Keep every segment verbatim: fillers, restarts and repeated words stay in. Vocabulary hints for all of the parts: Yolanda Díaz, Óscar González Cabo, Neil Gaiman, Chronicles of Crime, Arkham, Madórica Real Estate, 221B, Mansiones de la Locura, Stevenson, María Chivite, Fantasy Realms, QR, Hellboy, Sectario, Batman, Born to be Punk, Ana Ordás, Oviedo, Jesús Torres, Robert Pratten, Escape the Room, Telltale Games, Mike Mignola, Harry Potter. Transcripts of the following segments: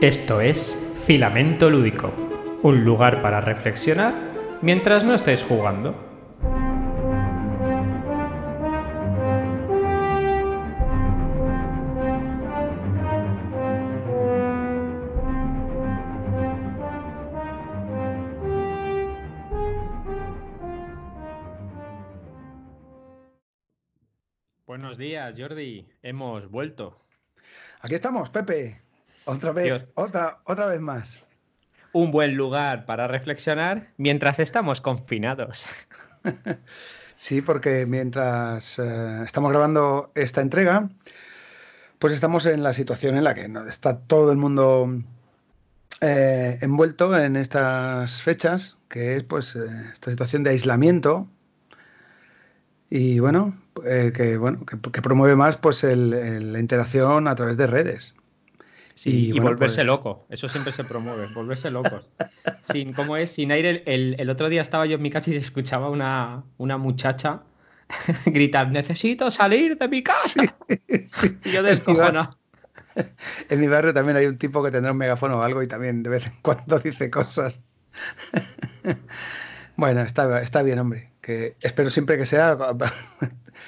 Esto es Filamento Lúdico, un lugar para reflexionar mientras no estáis jugando. Buenos días, Jordi. Hemos vuelto. Aquí estamos, Pepe. Otra vez, Dios. otra otra vez más. Un buen lugar para reflexionar mientras estamos confinados. Sí, porque mientras eh, estamos grabando esta entrega, pues estamos en la situación en la que está todo el mundo eh, envuelto en estas fechas, que es pues eh, esta situación de aislamiento y bueno, eh, que bueno que, que promueve más pues el, el, la interacción a través de redes. Sí, y, y bueno, volverse pues... loco, eso siempre se promueve, volverse locos. Sin, ¿cómo es? Sin aire, el, el otro día estaba yo en mi casa y se escuchaba una, una muchacha gritar, necesito salir de mi casa. Sí, sí. Y yo descojonado. En, en mi barrio también hay un tipo que tendrá un megáfono o algo y también de vez en cuando dice cosas. Bueno, está, está bien, hombre. Que espero siempre que sea...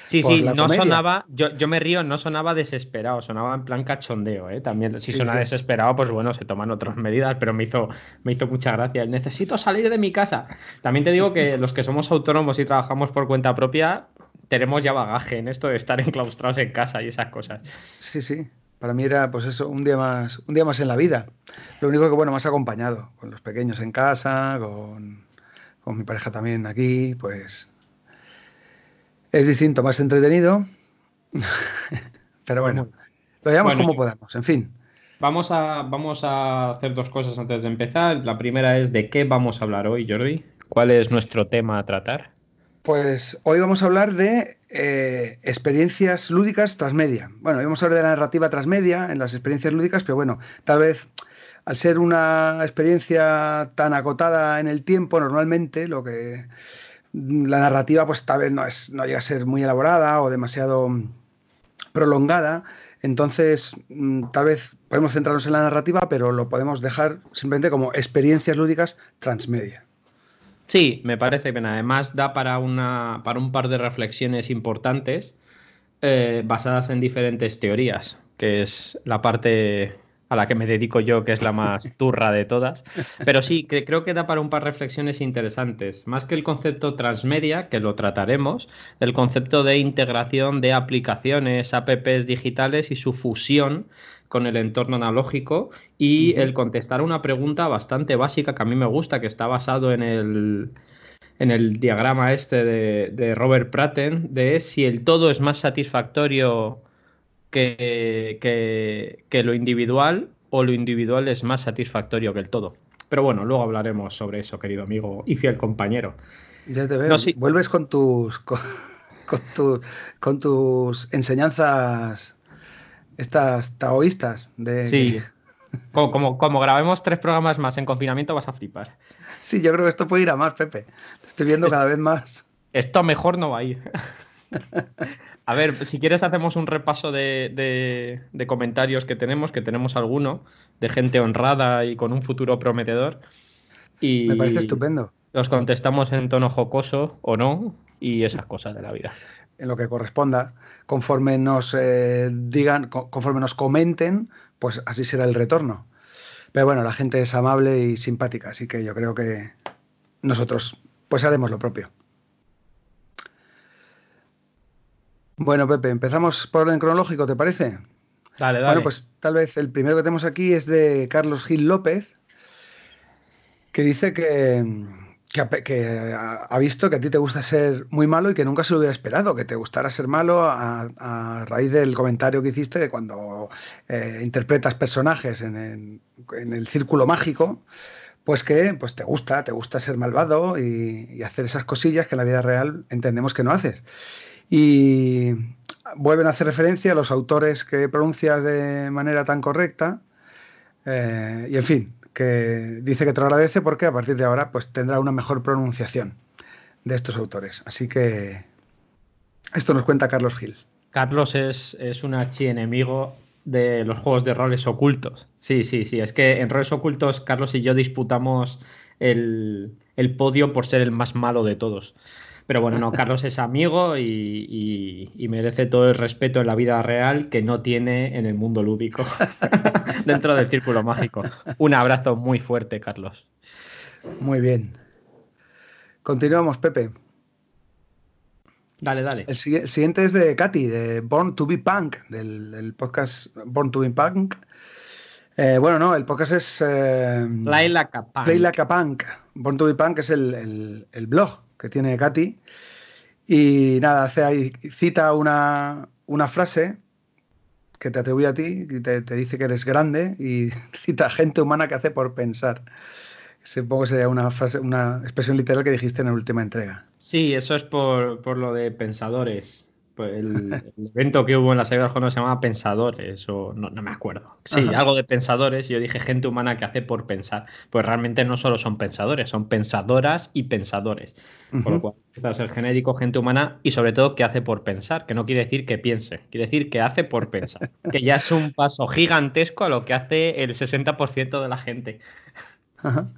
Sí, sí, no comedia. sonaba, yo, yo me río, no sonaba desesperado, sonaba en plan cachondeo, ¿eh? También si sí, suena sí. desesperado, pues bueno, se toman otras medidas, pero me hizo, me hizo mucha gracia. Necesito salir de mi casa. También te digo que los que somos autónomos y trabajamos por cuenta propia, tenemos ya bagaje en esto de estar enclaustrados en casa y esas cosas. Sí, sí, para mí era pues eso, un día más, un día más en la vida. Lo único que bueno, más acompañado, con los pequeños en casa, con, con mi pareja también aquí, pues... Es distinto, más entretenido, pero bueno, lo llevamos bueno, como podamos, en fin. Vamos a, vamos a hacer dos cosas antes de empezar. La primera es de qué vamos a hablar hoy, Jordi. ¿Cuál es nuestro tema a tratar? Pues hoy vamos a hablar de eh, experiencias lúdicas transmedia. Bueno, hoy vamos a hablar de la narrativa transmedia en las experiencias lúdicas, pero bueno, tal vez... Al ser una experiencia tan acotada en el tiempo, normalmente lo que... La narrativa pues tal vez no, es, no llega a ser muy elaborada o demasiado prolongada, entonces tal vez podemos centrarnos en la narrativa, pero lo podemos dejar simplemente como experiencias lúdicas transmedia. Sí, me parece bien. Además da para, una, para un par de reflexiones importantes eh, basadas en diferentes teorías, que es la parte... a la que me dedico yo, que es la más turra de todas. Pero sí, que creo que da para un par de reflexiones interesantes. Más que el concepto transmedia, que lo trataremos, el concepto de integración de aplicaciones, apps digitales y su fusión con el entorno analógico y el contestar una pregunta bastante básica que a mí me gusta, que está basado en el... en el diagrama este de, de Robert Pratten, de si el todo es más satisfactorio... Que, que, que lo individual o lo individual es más satisfactorio que el todo. Pero bueno, luego hablaremos sobre eso, querido amigo y fiel compañero. Ya te veo. No, sí. Vuelves con tus con, con, tu, con tus enseñanzas estas taoístas de... Sí. Como, como, como grabemos tres programas más en confinamiento vas a flipar. Sí, yo creo que esto puede ir a más, Pepe. Te estoy viendo esto, cada vez más. Esto mejor no va a ir. A ver, si quieres hacemos un repaso de, de, de comentarios que tenemos, que tenemos alguno, de gente honrada y con un futuro prometedor. Y me parece estupendo. Los contestamos en tono jocoso o no, y esas cosas de la vida. En lo que corresponda, conforme nos eh, digan, conforme nos comenten, pues así será el retorno. Pero bueno, la gente es amable y simpática, así que yo creo que nosotros pues haremos lo propio. Bueno, Pepe, empezamos por orden cronológico, ¿te parece? Dale, dale. Bueno, pues tal vez el primero que tenemos aquí es de Carlos Gil López, que dice que, que, que ha visto que a ti te gusta ser muy malo y que nunca se lo hubiera esperado, que te gustara ser malo a, a raíz del comentario que hiciste de cuando eh, interpretas personajes en el, en el círculo mágico, pues que pues te gusta, te gusta ser malvado y, y hacer esas cosillas que en la vida real entendemos que no haces. Y vuelven a hacer referencia a los autores que pronuncias de manera tan correcta. Eh, y en fin, que dice que te lo agradece porque a partir de ahora pues, tendrá una mejor pronunciación de estos autores. Así que esto nos cuenta Carlos Gil. Carlos es, es un archienemigo de los juegos de roles ocultos. Sí, sí, sí. Es que en roles ocultos Carlos y yo disputamos el, el podio por ser el más malo de todos. Pero bueno, no, Carlos es amigo y, y, y merece todo el respeto en la vida real que no tiene en el mundo lúdico, dentro del círculo mágico. Un abrazo muy fuerte, Carlos. Muy bien. Continuamos, Pepe. Dale, dale. El, el siguiente es de Katy, de Born to be Punk, del, del podcast Born to be Punk. Eh, bueno, no, el podcast es... Eh, Play Like a Punk. Play Like a Punk. Born to be Punk es el, el, el blog que tiene Katy. Y nada, hace ahí, cita una, una frase que te atribuye a ti, y te, te dice que eres grande, y cita gente humana que hace por pensar. Supongo que sería una frase, una expresión literal que dijiste en la última entrega. Sí, eso es por, por lo de pensadores. Pues el, el evento que hubo en la Sagrada Jornada se llamaba Pensadores, o no, no me acuerdo. Sí, ajá, algo de pensadores, y yo dije gente humana que hace por pensar. Pues realmente no solo son pensadores, son pensadoras y pensadores. Por uh-huh. lo cual, quizás el genérico, gente humana, y sobre todo que hace por pensar, que no quiere decir que piense, quiere decir que hace por pensar. Que ya es un paso gigantesco a lo que hace el sesenta por ciento de la gente. Ajá.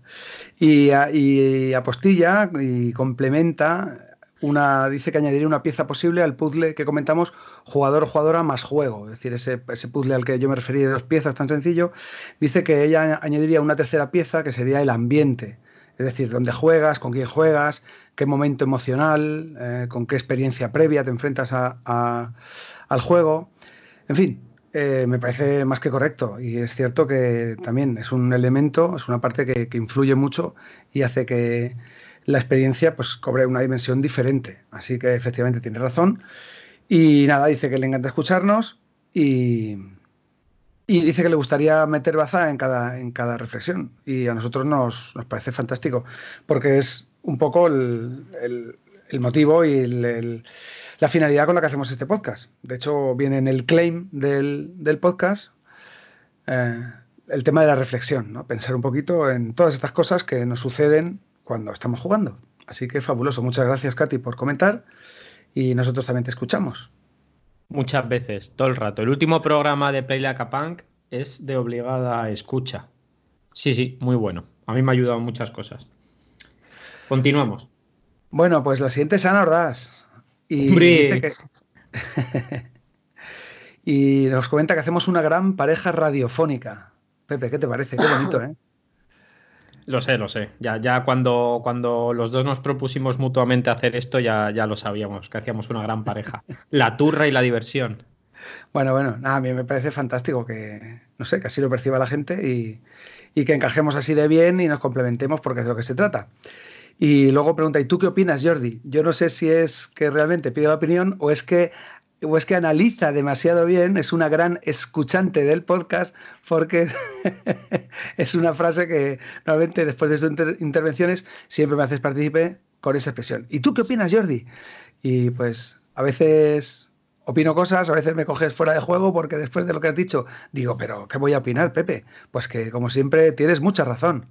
Y, y apostilla y complementa una, dice que añadiría una pieza posible al puzzle que comentamos, jugador, jugadora más juego, es decir, ese, ese puzzle al que yo me refería de dos piezas tan sencillo. Dice que ella añadiría una tercera pieza que sería el ambiente, es decir, dónde juegas, con quién juegas, qué momento emocional, eh, con qué experiencia previa te enfrentas a, a, al juego, en fin. Eh, me parece más que correcto, y es cierto que también es un elemento, es una parte que, que influye mucho y hace que la experiencia pues cobre una dimensión diferente. Así que efectivamente tiene razón. Y nada, dice que le encanta escucharnos y, y dice que le gustaría meter baza en cada, en cada reflexión, y a nosotros nos, nos parece fantástico, porque es un poco el... el el motivo y el, el, la finalidad con la que hacemos este podcast. De hecho, viene en el claim del, del podcast eh, el tema de la reflexión, ¿no? Pensar un poquito en todas estas cosas que nos suceden cuando estamos jugando. Así que fabuloso. Muchas gracias, Katy, por comentar, y nosotros también te escuchamos. Muchas veces, todo el rato. El último programa de Play Like a Punk es de obligada escucha. Sí, sí, muy bueno. A mí me ha ayudado en muchas cosas. Continuamos. Bueno, pues la siguiente es Ana Ordás. Y, dice que... y nos comenta que hacemos una gran pareja radiofónica. Pepe, ¿qué te parece? Qué bonito, ¿eh? Lo sé, lo sé. Ya, ya cuando, cuando los dos nos propusimos mutuamente hacer esto, ya, ya lo sabíamos, que hacíamos una gran pareja. La turra y la diversión. Bueno, bueno, nada, a mí me parece fantástico que, no sé, que así lo perciba la gente y, y que encajemos así de bien y nos complementemos, porque es de lo que se trata. Y luego pregunta, ¿y tú qué opinas, Jordi? Yo no sé si es que realmente pide la opinión o es que, o es que analiza demasiado bien, es una gran escuchante del podcast, porque es una frase que normalmente después de sus inter- intervenciones siempre me haces partícipe con esa expresión. ¿Y tú qué opinas, Jordi? Y pues a veces opino cosas, a veces me coges fuera de juego, porque después de lo que has dicho digo, pero ¿qué voy a opinar, Pepe? Pues que como siempre tienes mucha razón.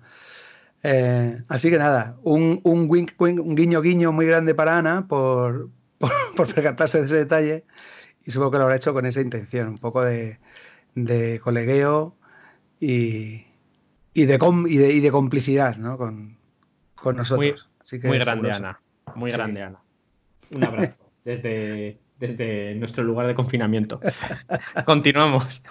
Eh, así que nada, un, un, wink, wink, un guiño guiño muy grande para Ana por, por, por percatarse de ese detalle, y supongo que lo habrá hecho con esa intención, un poco de, de colegueo y, y, de com, y, de, y de complicidad, ¿no? con, con nosotros. Muy, así que muy grande Ana, muy sí. grande Ana. Un abrazo desde, desde nuestro lugar de confinamiento. Continuamos.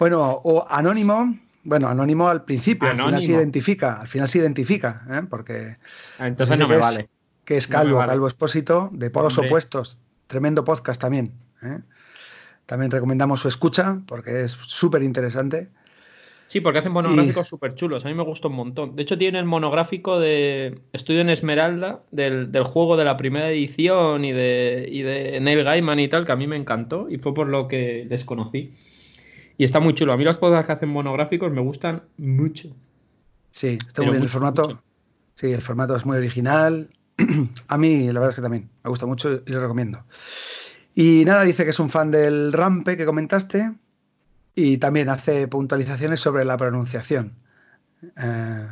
Bueno, o Anónimo. Bueno, anónimo al principio, anónimo. al final se identifica, al final se identifica, ¿eh? Porque... Entonces no me es, vale. Que es Calvo, no vale. Calvo Expósito, de Polos Hombre. Opuestos, tremendo podcast también, ¿eh? También recomendamos su escucha, porque es súper interesante. Sí, porque hacen monográficos y... súper chulos, a mí me gusta un montón. De hecho tienen monográfico de Estudio en Esmeralda, del, del juego de la primera edición y de, y de Neil Gaiman y tal, que a mí me encantó y fue por lo que les conocí. Y está muy chulo. A mí los podcasts que hacen monográficos me gustan mucho. Sí, está muy bien el formato. Mucho. Sí, el formato es muy original. A mí, la verdad es que también me gusta mucho y lo recomiendo. Y nada, dice que es un fan del rampe que comentaste y también hace puntualizaciones sobre la pronunciación. Eh,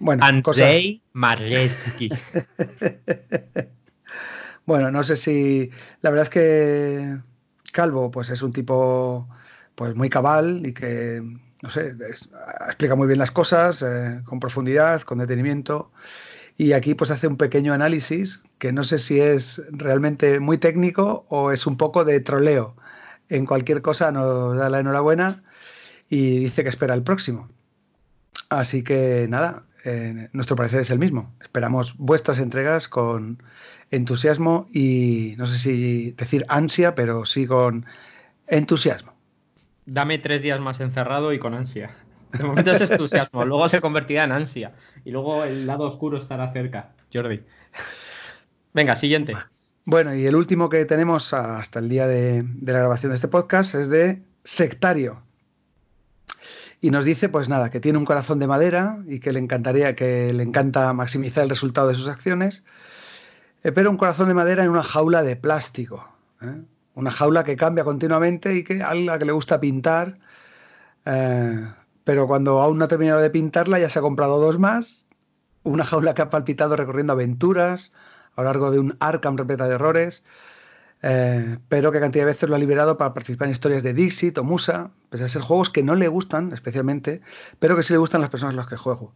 bueno, Andrzej Marleski. Bueno, no sé si... La verdad es que... Calvo, pues es un tipo pues muy cabal y que, no sé, es, explica muy bien las cosas, eh, con profundidad, con detenimiento. Y aquí pues hace un pequeño análisis que no sé si es realmente muy técnico o es un poco de troleo. En cualquier cosa nos da la enhorabuena y dice que espera el próximo. Así que nada, eh, nuestro parecer es el mismo. Esperamos vuestras entregas con entusiasmo y no sé si decir ansia, pero sí con entusiasmo. Dame tres días más encerrado y con ansia. De momento es entusiasmo, luego se convertirá en ansia y luego el lado oscuro estará cerca, Jordi. Venga, siguiente. Bueno, y el último que tenemos hasta el día de, de la grabación de este podcast es de Sectario. Y nos dice, pues nada, que tiene un corazón de madera y que le encantaría, que le encanta maximizar el resultado de sus acciones, eh, pero un corazón de madera en una jaula de plástico, ¿eh? Una jaula que cambia continuamente y que a la que le gusta pintar, eh, pero cuando aún no ha terminado de pintarla ya se ha comprado dos más, una jaula que ha palpitado recorriendo aventuras a lo largo de un Arkham repleta de errores, eh, pero que cantidad de veces lo ha liberado para participar en historias de Dixit o Musa, pese a ser juegos que no le gustan especialmente, pero que sí le gustan las personas a las que juego.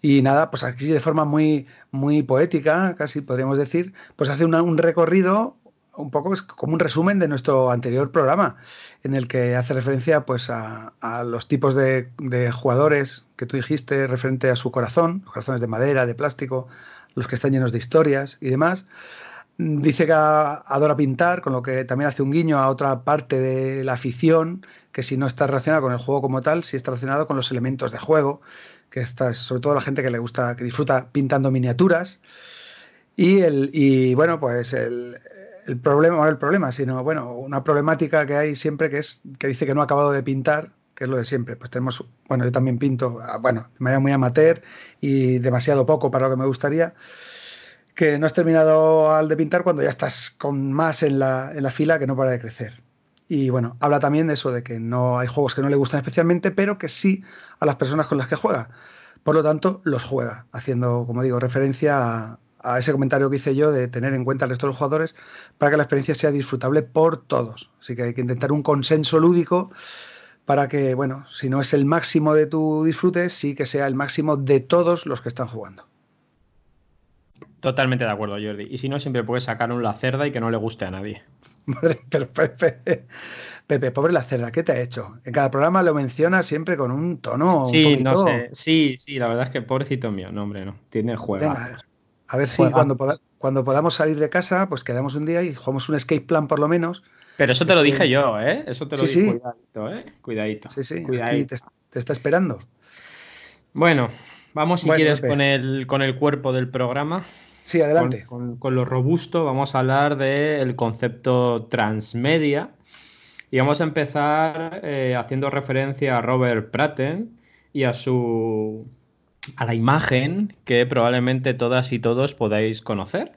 Y nada, pues aquí de forma muy, muy poética, casi podríamos decir, pues hace una, un recorrido un poco como un resumen de nuestro anterior programa, en el que hace referencia pues a, a los tipos de, de jugadores que tú dijiste referente a su corazón, los corazones de madera, de plástico, los que están llenos de historias y demás. Dice que adora pintar, con lo que también hace un guiño a otra parte de la afición, que si no está relacionada con el juego como tal, sí está relacionado con los elementos de juego, que está sobre todo la gente que le gusta, que disfruta pintando miniaturas. Y, el, y bueno, pues el... El problema, no el problema, sino bueno, una problemática que hay siempre, que es que dice que no ha acabado de pintar, que es lo de siempre. Pues tenemos, bueno, yo también pinto, bueno, de manera muy amateur y demasiado poco para lo que me gustaría, que no has terminado al de pintar cuando ya estás con más en la, en la fila que no para de crecer. Y bueno, habla también de eso, de que no hay juegos que no le gustan especialmente, pero que sí a las personas con las que juega. Por lo tanto, los juega, haciendo, como digo, referencia a... a ese comentario que hice yo de tener en cuenta al resto de los jugadores para que la experiencia sea disfrutable por todos. Así que hay que intentar un consenso lúdico para que, bueno, si no es el máximo de tu disfrute, sí que sea el máximo de todos los que están jugando. Totalmente de acuerdo, Jordi. Y si no, siempre puedes sacar un La Cerda y que no le guste a nadie. Madre, pero Pepe, Pepe, pobre La Cerda, ¿qué te ha hecho? En cada programa lo menciona siempre con un tono. Sí, un no sé. Sí, sí, la verdad es que pobrecito mío. No, hombre, no. Tiene juegazos. A ver si cuando, poda, cuando podamos salir de casa, pues quedamos un día y jugamos un escape plan por lo menos. Pero eso te lo dije yo, ¿eh? Eso te lo sí, dije. Sí. Cuidadito, ¿eh? Cuidadito. Sí, sí. Cuidadito. Te, te está esperando. Bueno, vamos si bueno, quieres con el, con el cuerpo del programa. Sí, adelante. Con, con, con lo robusto vamos a hablar del concepto transmedia y vamos a empezar eh, haciendo referencia a Robert Pratten y a su... a la imagen que probablemente todas y todos podáis conocer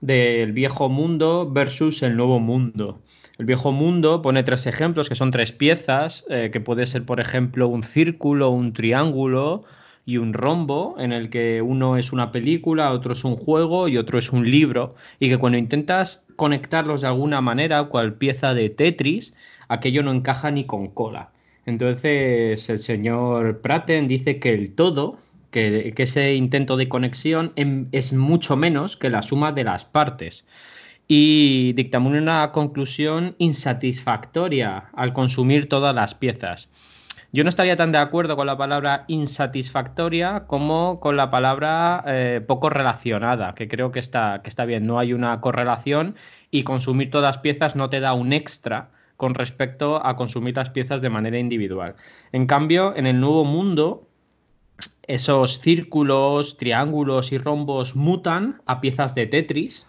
del viejo mundo versus el nuevo mundo. El viejo mundo pone tres ejemplos que son tres piezas, eh, que puede ser por ejemplo un círculo, un triángulo y un rombo, en el que uno es una película, otro es un juego y otro es un libro, y que cuando intentas conectarlos de alguna manera, cual pieza de Tetris, aquello no encaja ni con cola. Entonces el señor Pratten dice que el todo... Que, que ese intento de conexión en, es mucho menos que la suma de las partes, y dictamina una conclusión insatisfactoria al consumir todas las piezas. Yo no estaría tan de acuerdo con la palabra insatisfactoria como con la palabra eh, poco relacionada, que creo que está, que está bien, no hay una correlación y consumir todas las piezas no te da un extra con respecto a consumir las piezas de manera individual. En cambio, en el nuevo mundo... esos círculos, triángulos y rombos mutan a piezas de Tetris,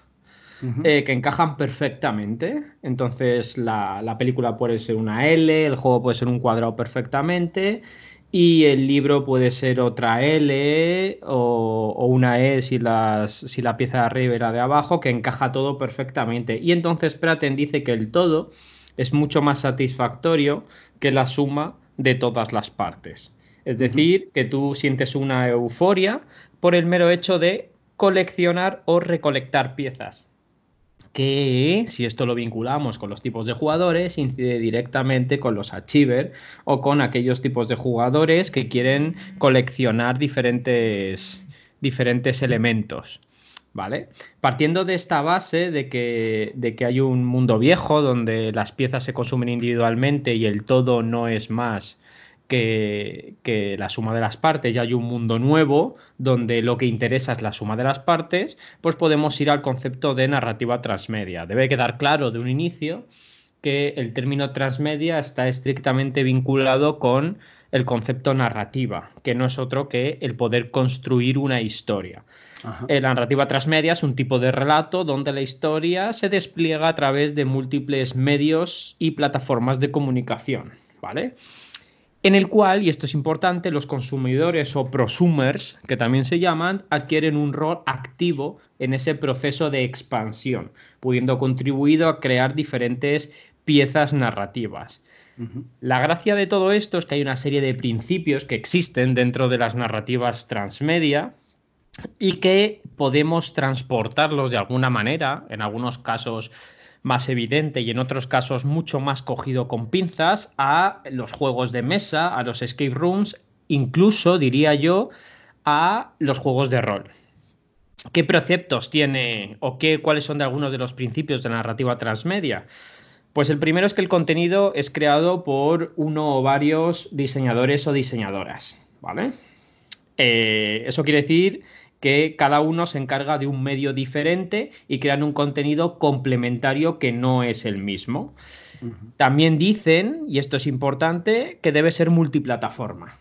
uh-huh. eh, que encajan perfectamente. Entonces la, la película puede ser una L, el juego puede ser un cuadrado perfectamente y el libro puede ser otra L o, o una E si, las, si la pieza de arriba y la de abajo, que encaja todo perfectamente. Y entonces Pratten dice que el todo es mucho más satisfactorio que la suma de todas las partes. Es decir, que tú sientes una euforia por el mero hecho de coleccionar o recolectar piezas. que, si esto lo vinculamos con los tipos de jugadores, incide directamente con los achievers o con aquellos tipos de jugadores que quieren coleccionar diferentes, diferentes elementos. ¿Vale? Partiendo de esta base de que, de que hay un mundo viejo donde las piezas se consumen individualmente y el todo no es más que, que la suma de las partes, y hay un mundo nuevo donde lo que interesa es la suma de las partes, pues podemos ir al concepto de narrativa transmedia. Debe quedar claro de un inicio que el término transmedia está estrictamente vinculado con el concepto narrativa, que no es otro que el poder construir una historia. Ajá. La narrativa transmedia es un tipo de relato donde la historia se despliega a través de múltiples medios y plataformas de comunicación, ¿vale? En el cual, y esto es importante, los consumidores o prosumers, que también se llaman, adquieren un rol activo en ese proceso de expansión, pudiendo contribuir a crear diferentes piezas narrativas. La gracia de todo esto es que hay una serie de principios que existen dentro de las narrativas transmedia y que podemos transportarlos de alguna manera, en algunos casos más evidente y en otros casos mucho más cogido con pinzas, a los juegos de mesa, a los escape rooms, incluso, diría yo, a los juegos de rol. ¿Qué preceptos tiene o qué, cuáles son de algunos de los principios de la narrativa transmedia? Pues el primero es que el contenido es creado por uno o varios diseñadores o diseñadoras, ¿vale? Eh, eso quiere decir que cada uno se encarga de un medio diferente y crean un contenido complementario que no es el mismo. Uh-huh. También dicen, y esto es importante, que debe ser multiplataforma,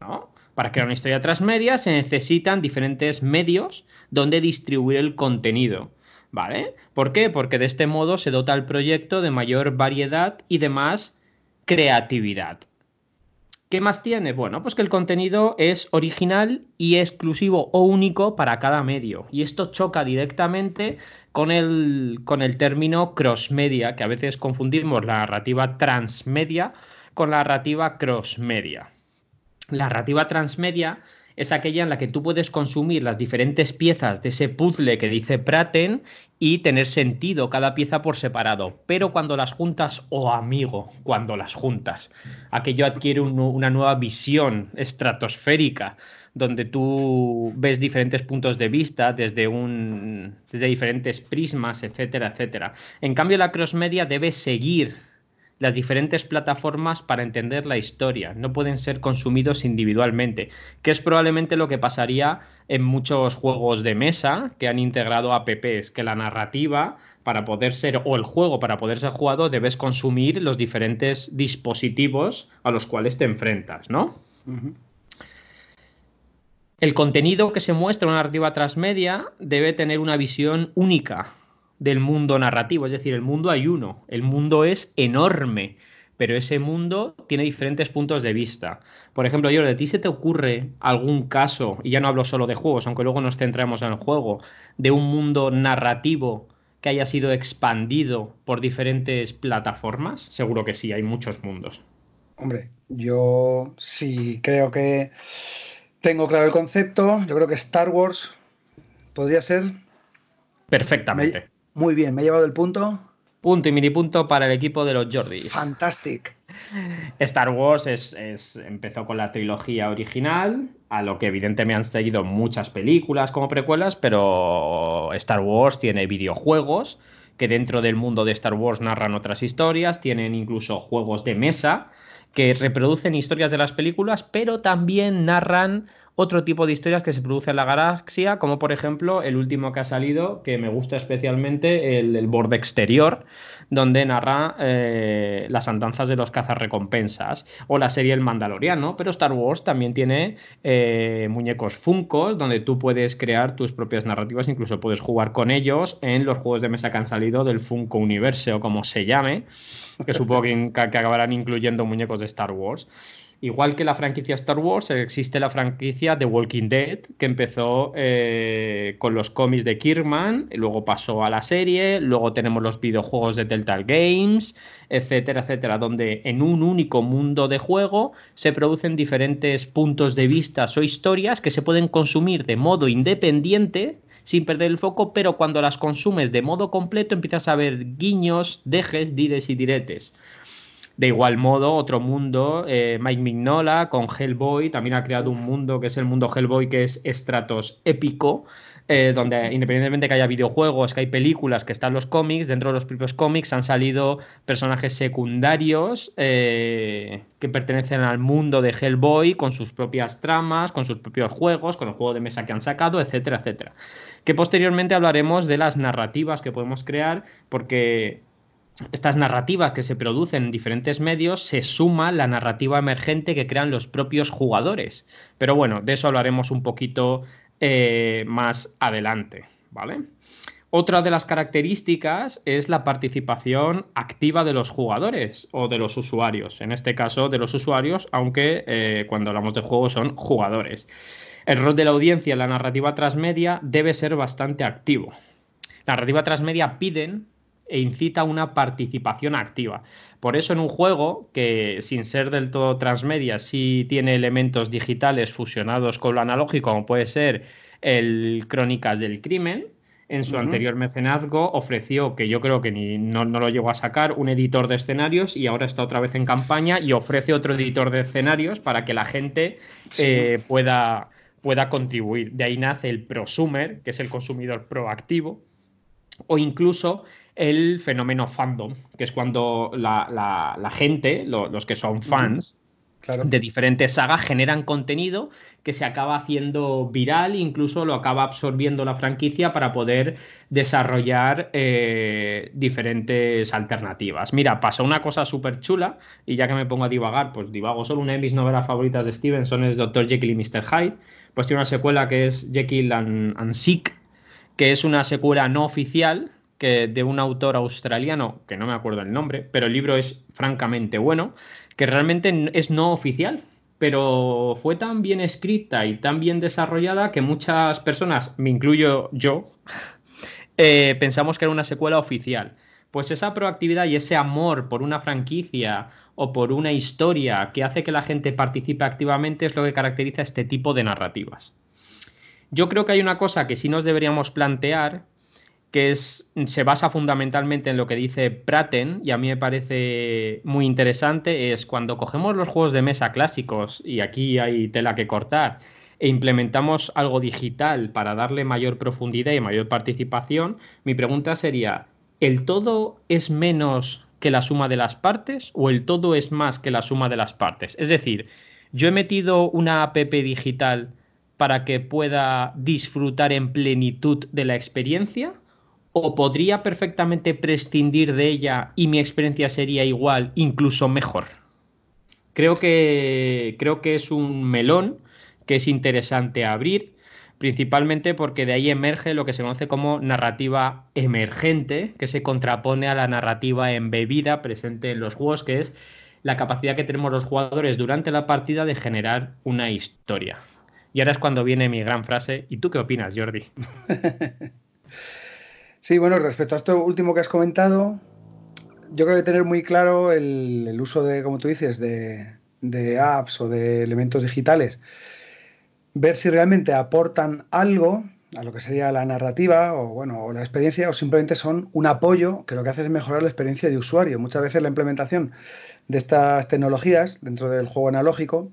¿no? Para crear una historia transmedia se necesitan diferentes medios donde distribuir el contenido. ¿Vale? ¿Por qué? Porque de este modo se dota al proyecto de mayor variedad y de más creatividad. ¿Qué más tiene? Bueno, pues que el contenido es original y exclusivo o único para cada medio. Y esto choca directamente con el, con el término crossmedia, que a veces confundimos la narrativa transmedia con la narrativa crossmedia. La narrativa transmedia es aquella en la que tú puedes consumir las diferentes piezas de ese puzzle que dice Pratten y tener sentido cada pieza por separado. Pero cuando las juntas, oh amigo, cuando las juntas, aquello adquiere un, una nueva visión estratosférica, donde tú ves diferentes puntos de vista desde, un, desde diferentes prismas, etcétera, etcétera. En cambio, la crossmedia debe seguir las diferentes plataformas para entender la historia, no pueden ser consumidos individualmente, que es probablemente lo que pasaría en muchos juegos de mesa que han integrado apps, que la narrativa para poder ser, o el juego para poder ser jugado, debes consumir los diferentes dispositivos a los cuales te enfrentas, ¿no? Uh-huh. El contenido que se muestra en una narrativa transmedia debe tener una visión única del mundo narrativo, es decir, el mundo hay uno, el mundo es enorme, pero ese mundo tiene diferentes puntos de vista. Por ejemplo, yo, ¿a ti se te ocurre algún caso, y ya no hablo solo de juegos, aunque luego nos centramos en el juego, de un mundo narrativo que haya sido expandido por diferentes plataformas? Seguro que sí, hay muchos mundos. Hombre, yo sí creo que tengo claro el concepto, yo creo que Star Wars podría ser... Perfectamente. Me... Muy bien, me he llevado el punto. Punto y mini punto para el equipo de los Jordi. Fantastic. Star Wars es, es, empezó con la trilogía original, a lo que evidentemente me han seguido muchas películas como precuelas, pero Star Wars tiene videojuegos que dentro del mundo de Star Wars narran otras historias, tienen incluso juegos de mesa que reproducen historias de las películas, pero también narran otro tipo de historias que se producen en la galaxia, como por ejemplo el último que ha salido, que me gusta especialmente, el, el Borde Exterior, donde narra eh, las andanzas de los cazarrecompensas, o la serie El Mandaloriano, pero Star Wars también tiene eh, muñecos Funko, donde tú puedes crear tus propias narrativas, incluso puedes jugar con ellos en los juegos de mesa que han salido del Funko Universe, o como se llame, que supongo que, que acabarán incluyendo muñecos de Star Wars. Igual que la franquicia Star Wars, existe la franquicia The Walking Dead, que empezó eh, con los cómics de Kirkman, luego pasó a la serie, luego tenemos los videojuegos de Telltale Games, etcétera, etcétera, donde en un único mundo de juego se producen diferentes puntos de vista o historias que se pueden consumir de modo independiente sin perder el foco, pero cuando las consumes de modo completo empiezas a ver guiños, dejes, dires y diretes. De igual modo, otro mundo, eh, Mike Mignola con Hellboy también ha creado un mundo que es el mundo Hellboy, que es estratos épico, eh, donde independientemente que haya videojuegos, que hay películas, que están los cómics, dentro de los propios cómics han salido personajes secundarios eh, que pertenecen al mundo de Hellboy, con sus propias tramas, con sus propios juegos, con el juego de mesa que han sacado, etcétera, etcétera. Que posteriormente hablaremos de las narrativas que podemos crear, porque estas narrativas que se producen en diferentes medios se suma la narrativa emergente que crean los propios jugadores. Pero bueno, de eso hablaremos un poquito eh, más adelante, ¿vale? Otra de las características es la participación activa de los jugadores o de los usuarios. En este caso, de los usuarios, aunque eh, cuando hablamos de juego son jugadores. El rol de la audiencia en la narrativa transmedia debe ser bastante activo. La narrativa transmedia piden e incita una participación activa. Por eso en un juego que sin ser del todo transmedia sí tiene elementos digitales fusionados con lo analógico, como puede ser el Crónicas del Crimen, en su uh-huh. anterior mecenazgo ofreció, que yo creo que ni, no, no lo llegó a sacar, un editor de escenarios, y ahora está otra vez en campaña y ofrece otro editor de escenarios para que la gente sí. eh, pueda, pueda contribuir. De ahí nace el prosumer, que es el consumidor proactivo, o incluso el fenómeno fandom, que es cuando la, la, la gente, lo, los que son fans claro. de diferentes sagas, generan contenido que se acaba haciendo viral, incluso lo acaba absorbiendo la franquicia para poder desarrollar eh, diferentes alternativas. Mira, pasó una cosa súper chula, y ya que me pongo a divagar, pues divago solo. Una de mis novelas favoritas de Stevenson es doctor Jekyll y mister Hyde, pues tiene una secuela que es Jekyll and, and Sick, que es una secuela no oficial, que de un autor australiano, que no me acuerdo el nombre, pero el libro es francamente bueno, que realmente es no oficial, pero fue tan bien escrita y tan bien desarrollada que muchas personas, me incluyo yo, eh, pensamos que era una secuela oficial. Pues esa proactividad y ese amor por una franquicia o por una historia que hace que la gente participe activamente es lo que caracteriza este tipo de narrativas. Yo creo que hay una cosa que sí nos deberíamos plantear, que es, se basa fundamentalmente en lo que dice Pratten, y a mí me parece muy interesante, es cuando cogemos los juegos de mesa clásicos, y aquí hay tela que cortar, e implementamos algo digital para darle mayor profundidad y mayor participación, mi pregunta sería, ¿el todo es menos que la suma de las partes o el todo es más que la suma de las partes? Es decir, yo he metido una app digital para que pueda disfrutar en plenitud de la experiencia, ¿o podría perfectamente prescindir de ella y mi experiencia sería igual, incluso mejor? Creo que, creo que es un melón que es interesante abrir, principalmente porque de ahí emerge lo que se conoce como narrativa emergente, que se contrapone a la narrativa embebida presente en los juegos, que es la capacidad que tenemos los jugadores durante la partida de generar una historia. Y ahora es cuando viene mi gran frase. ¿Y tú qué opinas, Jordi? Sí, bueno, respecto a esto último que has comentado, yo creo que tener muy claro el, el uso de, como tú dices, de, de apps o de elementos digitales, ver si realmente aportan algo a lo que sería la narrativa o, bueno, o la experiencia, o simplemente son un apoyo que lo que hace es mejorar la experiencia de usuario. Muchas veces la implementación de estas tecnologías dentro del juego analógico,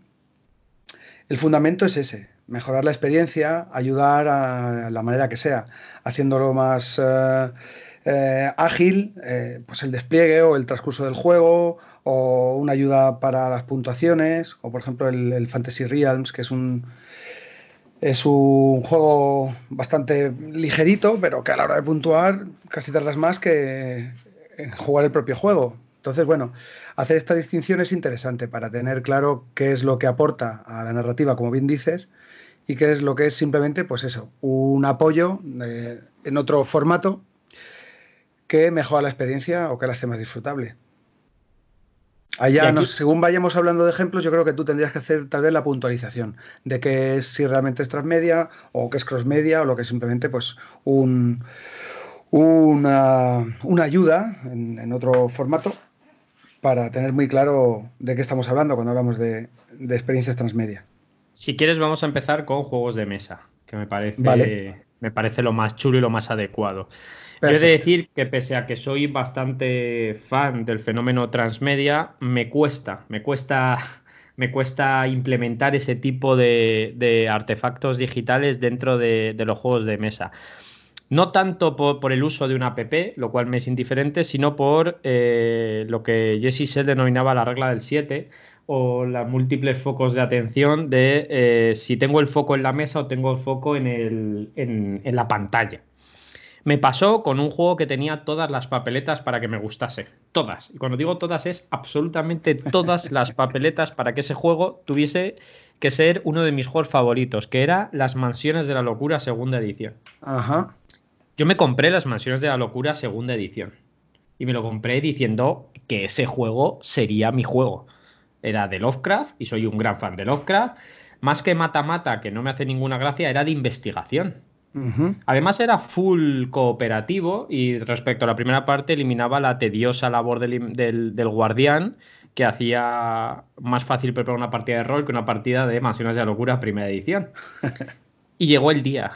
el fundamento es ese, mejorar la experiencia, ayudar a la manera que sea, haciéndolo más eh, eh, ágil, eh, pues el despliegue o el transcurso del juego, o una ayuda para las puntuaciones, o por ejemplo el, el Fantasy Realms, que es un, es un juego bastante ligerito, pero que a la hora de puntuar casi tardas más que en jugar el propio juego. Entonces, bueno, hacer esta distinción es interesante para tener claro qué es lo que aporta a la narrativa, como bien dices, y qué es lo que es simplemente, pues eso, un apoyo eh, en otro formato que mejora la experiencia o que la hace más disfrutable. Allá, nos, según vayamos hablando de ejemplos, yo creo que tú tendrías que hacer tal vez la puntualización de qué es, si realmente es transmedia o qué es crossmedia, o lo que es simplemente pues un, una, una ayuda en, en otro formato, para tener muy claro de qué estamos hablando cuando hablamos de, de experiencias transmedia. Si quieres, vamos a empezar con juegos de mesa, que me parece, vale, me parece lo más chulo y lo más adecuado. Perfecto. Yo he de decir que pese a que soy bastante fan del fenómeno transmedia, me cuesta, me cuesta... me cuesta implementar ese tipo de, de artefactos digitales dentro de, de los juegos de mesa. No tanto por, por el uso de una app, lo cual me es indiferente, sino por eh, lo que Jesse Sell denominaba la regla del siete o los múltiples focos de atención de eh, si tengo el foco en la mesa o tengo el foco en, el, en, en la pantalla. Me pasó con un juego que tenía todas las papeletas para que me gustase. Todas. Y cuando digo todas es absolutamente todas las papeletas para que ese juego tuviese que ser uno de mis juegos favoritos, que era Las Mansiones de la Locura segunda edición. Ajá. Yo me compré Las Mansiones de la Locura segunda edición. Y me lo compré diciendo que ese juego sería mi juego. Era de Lovecraft y soy un gran fan de Lovecraft. Más que mata-mata, que no me hace ninguna gracia, era de investigación. Uh-huh. Además era full cooperativo y respecto a la primera parte eliminaba la tediosa labor del, del, del guardián, que hacía más fácil preparar una partida de rol que una partida de Mansiones de la Locura primera edición. Y llegó el día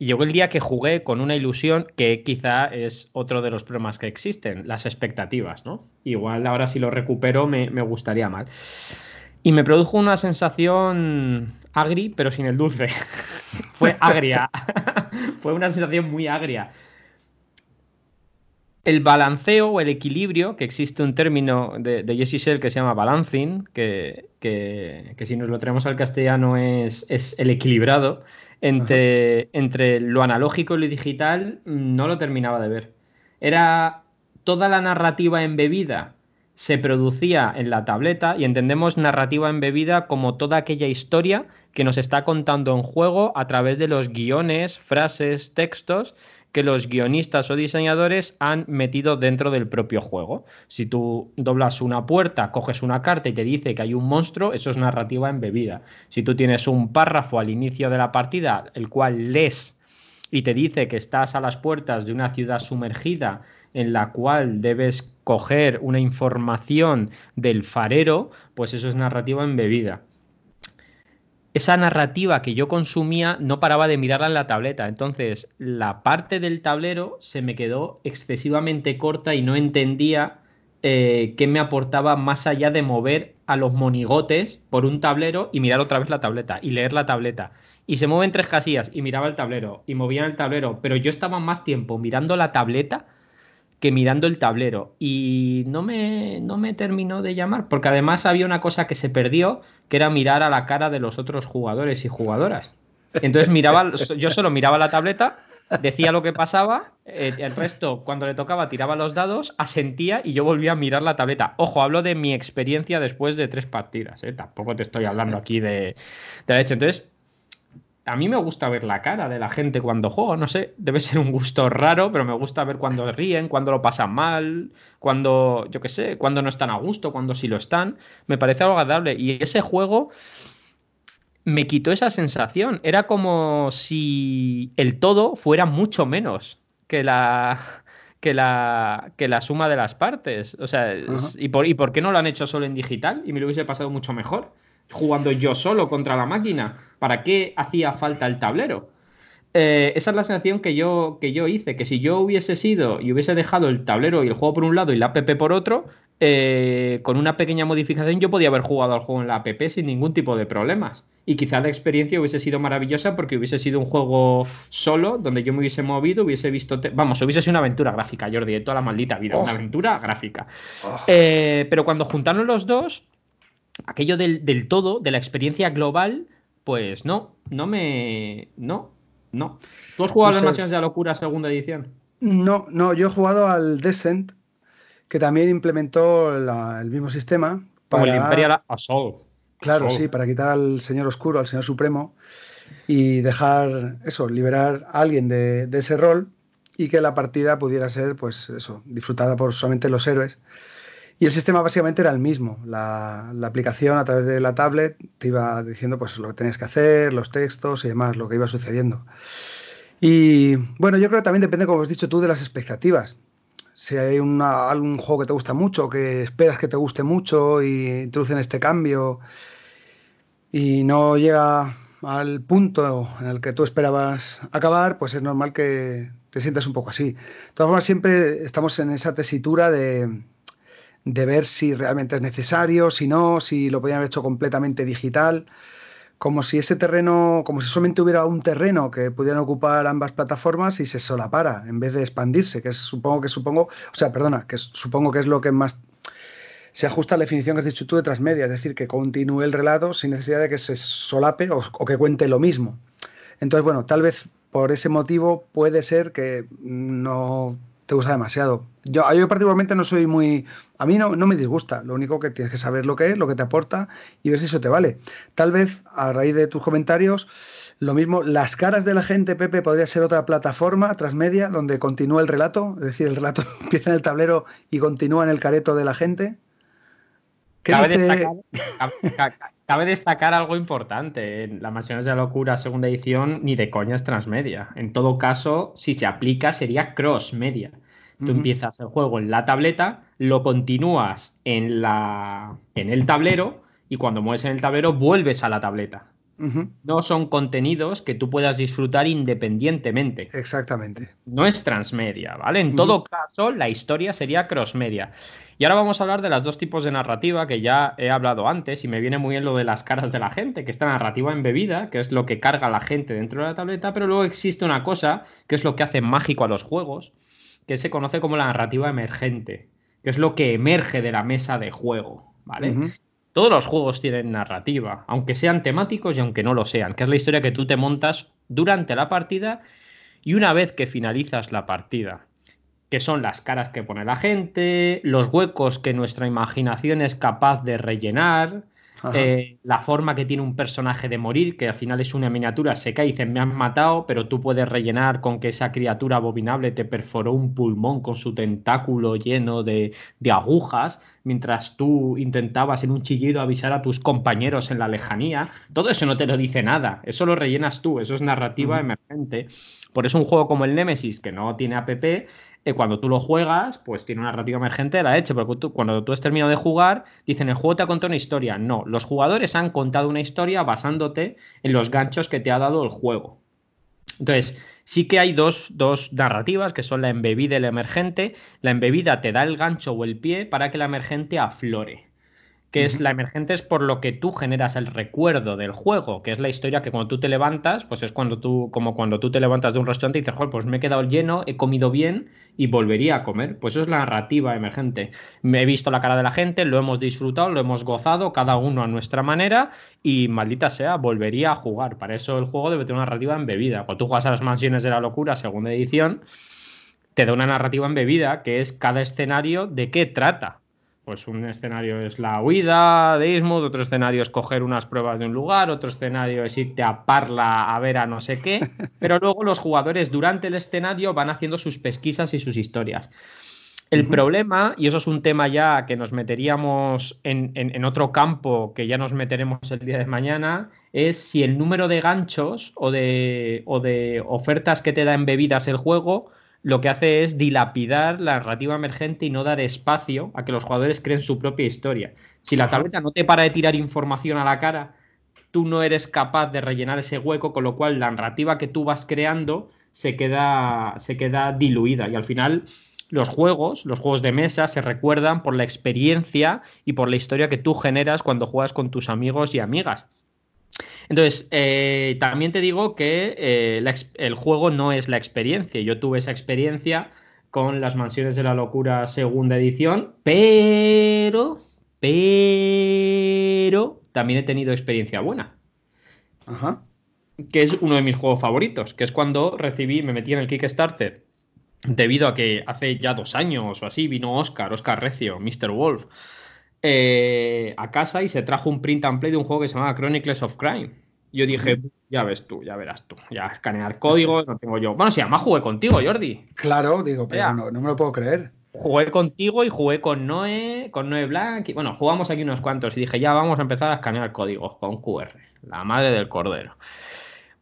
y llegó el día que jugué con una ilusión que quizá es otro de los problemas que existen, las expectativas, ¿no? Igual ahora si lo recupero me, me gustaría más. Y me produjo una sensación agri, pero sin el dulce. Fue agria. Fue una sensación muy agria. El balanceo o el equilibrio, que existe un término de, de Jesse Sell que se llama balancing, que, que, que si nos lo traemos al castellano es, es el equilibrado, entre, entre lo analógico y lo digital, no lo terminaba de ver. Era toda la narrativa embebida. Se producía en la tableta y entendemos narrativa embebida como toda aquella historia que nos está contando en juego a través de los guiones, frases, textos que los guionistas o diseñadores han metido dentro del propio juego. Si tú doblas una puerta, coges una carta y te dice que hay un monstruo, eso es narrativa embebida. Si tú tienes un párrafo al inicio de la partida, el cual lees y te dice que estás a las puertas de una ciudad sumergida en la cual debes coger una información del farero, pues eso es narrativa embebida. Esa narrativa que yo consumía no paraba de mirarla en la tableta, entonces la parte del tablero se me quedó excesivamente corta y no entendía eh, qué me aportaba más allá de mover a los monigotes por un tablero y mirar otra vez la tableta y leer la tableta. Y se mueven tres casillas y miraba el tablero y movía el tablero, pero yo estaba más tiempo mirando la tableta que mirando el tablero, y no me, no me terminó de llamar, porque además había una cosa que se perdió, que era mirar a la cara de los otros jugadores y jugadoras. Entonces miraba, yo solo miraba la tableta, decía lo que pasaba, eh, el resto cuando le tocaba tiraba los dados, asentía y yo volvía a mirar la tableta. Ojo, hablo de mi experiencia después de tres partidas, ¿eh? Tampoco te estoy hablando aquí de, de la leche. Entonces, a mí me gusta ver la cara de la gente cuando juego, no sé, debe ser un gusto raro, pero me gusta ver cuando ríen, cuando lo pasan mal, cuando, yo qué sé, cuando no están a gusto, cuando sí lo están. Me parece algo agradable y ese juego me quitó esa sensación. Era como si el todo fuera mucho menos que la... Que la, que la suma de las partes. O sea, es, ¿y, por, ¿y por qué no lo han hecho solo en digital? Y me lo hubiese pasado mucho mejor jugando yo solo contra la máquina. ¿Para qué hacía falta el tablero? Eh, esa es la sensación que yo, que yo hice, que si yo hubiese sido y hubiese dejado el tablero y el juego por un lado y la app por otro, eh, con una pequeña modificación yo podía haber jugado al juego en la app sin ningún tipo de problemas. Y quizás la experiencia hubiese sido maravillosa porque hubiese sido un juego solo, donde yo me hubiese movido, hubiese visto... Te- Vamos, hubiese sido una aventura gráfica, Jordi, de toda la maldita vida, oh. una aventura gráfica. Oh. Eh, pero cuando juntaron los dos, aquello del, del todo, de la experiencia global, pues no, no me... No, no. ¿Tú has jugado a no las Mansiones de la Locura segunda edición? No, no, yo he jugado al Descent, que también implementó la, el mismo sistema. Para... Como el Imperial Assault. Claro, sí, para quitar al señor oscuro, al señor supremo y dejar eso, liberar a alguien de, de ese rol y que la partida pudiera ser, pues eso, disfrutada por solamente los héroes. Y el sistema básicamente era el mismo. La, la aplicación a través de la tablet te iba diciendo pues lo que tenías que hacer, los textos y demás, lo que iba sucediendo. Y bueno, yo creo que también depende, como has dicho tú, de las expectativas. Si hay una, algún juego que te gusta mucho, que esperas que te guste mucho y introducen este cambio y no llega al punto en el que tú esperabas acabar, pues es normal que te sientas un poco así. De todas formas, siempre estamos en esa tesitura de, de ver si realmente es necesario, si no, si lo podían haber hecho completamente digital, como si ese terreno, como si solamente hubiera un terreno que pudieran ocupar ambas plataformas y se solapara, en vez de expandirse, que es, supongo que supongo, o sea, perdona, que es, supongo que es lo que más se ajusta a la definición que has dicho tú de transmedia, es decir, que continúe el relato sin necesidad de que se solape o, o que cuente lo mismo. Entonces, bueno, tal vez por ese motivo puede ser que no te gusta demasiado. Yo, yo particularmente no soy muy... A mí no, no me disgusta. Lo único que tienes que saber lo que es, lo que te aporta y ver si eso te vale. Tal vez, a raíz de tus comentarios, lo mismo, las caras de la gente, Pepe, podría ser otra plataforma transmedia donde continúa el relato. Es decir, el relato empieza en el tablero y continúa en el careto de la gente. Cabe destacar, cabe, cabe destacar algo importante. En las Mansiones de la Locura, segunda edición, ni de coña es transmedia. En todo caso, si se aplica, sería crossmedia. Tú uh-huh. empiezas el juego en la tableta, lo continúas en, la, en el tablero y cuando mueves en el tablero vuelves a la tableta. Uh-huh. No son contenidos que tú puedas disfrutar independientemente. Exactamente. No es transmedia, ¿vale? En uh-huh. todo caso, la historia sería crossmedia. Y ahora vamos a hablar de los dos tipos de narrativa que ya he hablado antes y me viene muy bien lo de las caras de la gente, que es la narrativa embebida, que es lo que carga a la gente dentro de la tableta, pero luego existe una cosa que es lo que hace mágico a los juegos, que se conoce como la narrativa emergente, que es lo que emerge de la mesa de juego, ¿vale? Uh-huh. Todos los juegos tienen narrativa, aunque sean temáticos y aunque no lo sean, que es la historia que tú te montas durante la partida y una vez que finalizas la partida, que son las caras que pone la gente, los huecos que nuestra imaginación es capaz de rellenar, eh, la forma que tiene un personaje de morir, que al final es una miniatura, se cae y dice, me han matado, pero tú puedes rellenar con que esa criatura abominable te perforó un pulmón con su tentáculo lleno de, de agujas, mientras tú intentabas en un chillido avisar a tus compañeros en la lejanía. Todo eso no te lo dice nada, eso lo rellenas tú, eso es narrativa uh-huh. emergente. Por eso un juego como el Nemesis, que no tiene app, cuando tú lo juegas, pues tiene una narrativa emergente de la leche, porque tú, cuando tú has terminado de jugar, dicen, el juego te ha contado una historia. No, los jugadores han contado una historia basándote en los ganchos que te ha dado el juego. Entonces, sí que hay dos, dos narrativas, que son la embebida y la emergente. La embebida te da el gancho o el pie para que la emergente aflore. Que uh-huh. es la emergente es por lo que tú generas el recuerdo del juego, que es la historia que cuando tú te levantas, pues es cuando tú, como cuando tú te levantas de un restaurante y dices, joder, pues me he quedado lleno, he comido bien y volvería a comer. Pues eso es la narrativa emergente. Me he visto la cara de la gente, lo hemos disfrutado, lo hemos gozado, cada uno a nuestra manera y maldita sea, volvería a jugar. Para eso el juego debe tener una narrativa embebida. Cuando tú juegas a las Mansiones de la Locura, segunda edición, te da una narrativa embebida, que es cada escenario de qué trata. Pues un escenario es la huida de Innsmouth, otro escenario es coger unas pruebas de un lugar, otro escenario es irte a Parla a ver a no sé qué, pero luego los jugadores durante el escenario van haciendo sus pesquisas y sus historias. El uh-huh. problema, y eso es un tema ya que nos meteríamos en, en, en otro campo que ya nos meteremos el día de mañana, es si el número de ganchos o de, o de ofertas que te da en bebidas el juego lo que hace es dilapidar la narrativa emergente y no dar espacio a que los jugadores creen su propia historia. Si la tableta no te para de tirar información a la cara, tú no eres capaz de rellenar ese hueco, con lo cual la narrativa que tú vas creando se queda, se queda diluida. Y al final los juegos, los juegos de mesa, se recuerdan por la experiencia y por la historia que tú generas cuando juegas con tus amigos y amigas. Entonces, eh, también te digo que eh, la, el juego no es la experiencia. Yo tuve esa experiencia con las Mansiones de la Locura segunda edición, pero, pero también he tenido experiencia buena. Ajá. Que es uno de mis juegos favoritos, que es cuando recibí, me metí en el Kickstarter, debido a que hace ya dos años o así vino Oscar, Oscar Recio, mister Wolf, Eh, a casa y se trajo un print and play de un juego que se llamaba Chronicles of Crime. Yo dije, ya ves tú, ya verás tú, ya escanear código, no tengo yo. Bueno, si además jugué contigo, Jordi. Claro, digo, pero no, no me lo puedo creer. Jugué contigo y jugué con Noé, con Noé Black. Y, bueno, jugamos aquí unos cuantos y dije, ya vamos a empezar a escanear códigos con Q R. La madre del cordero.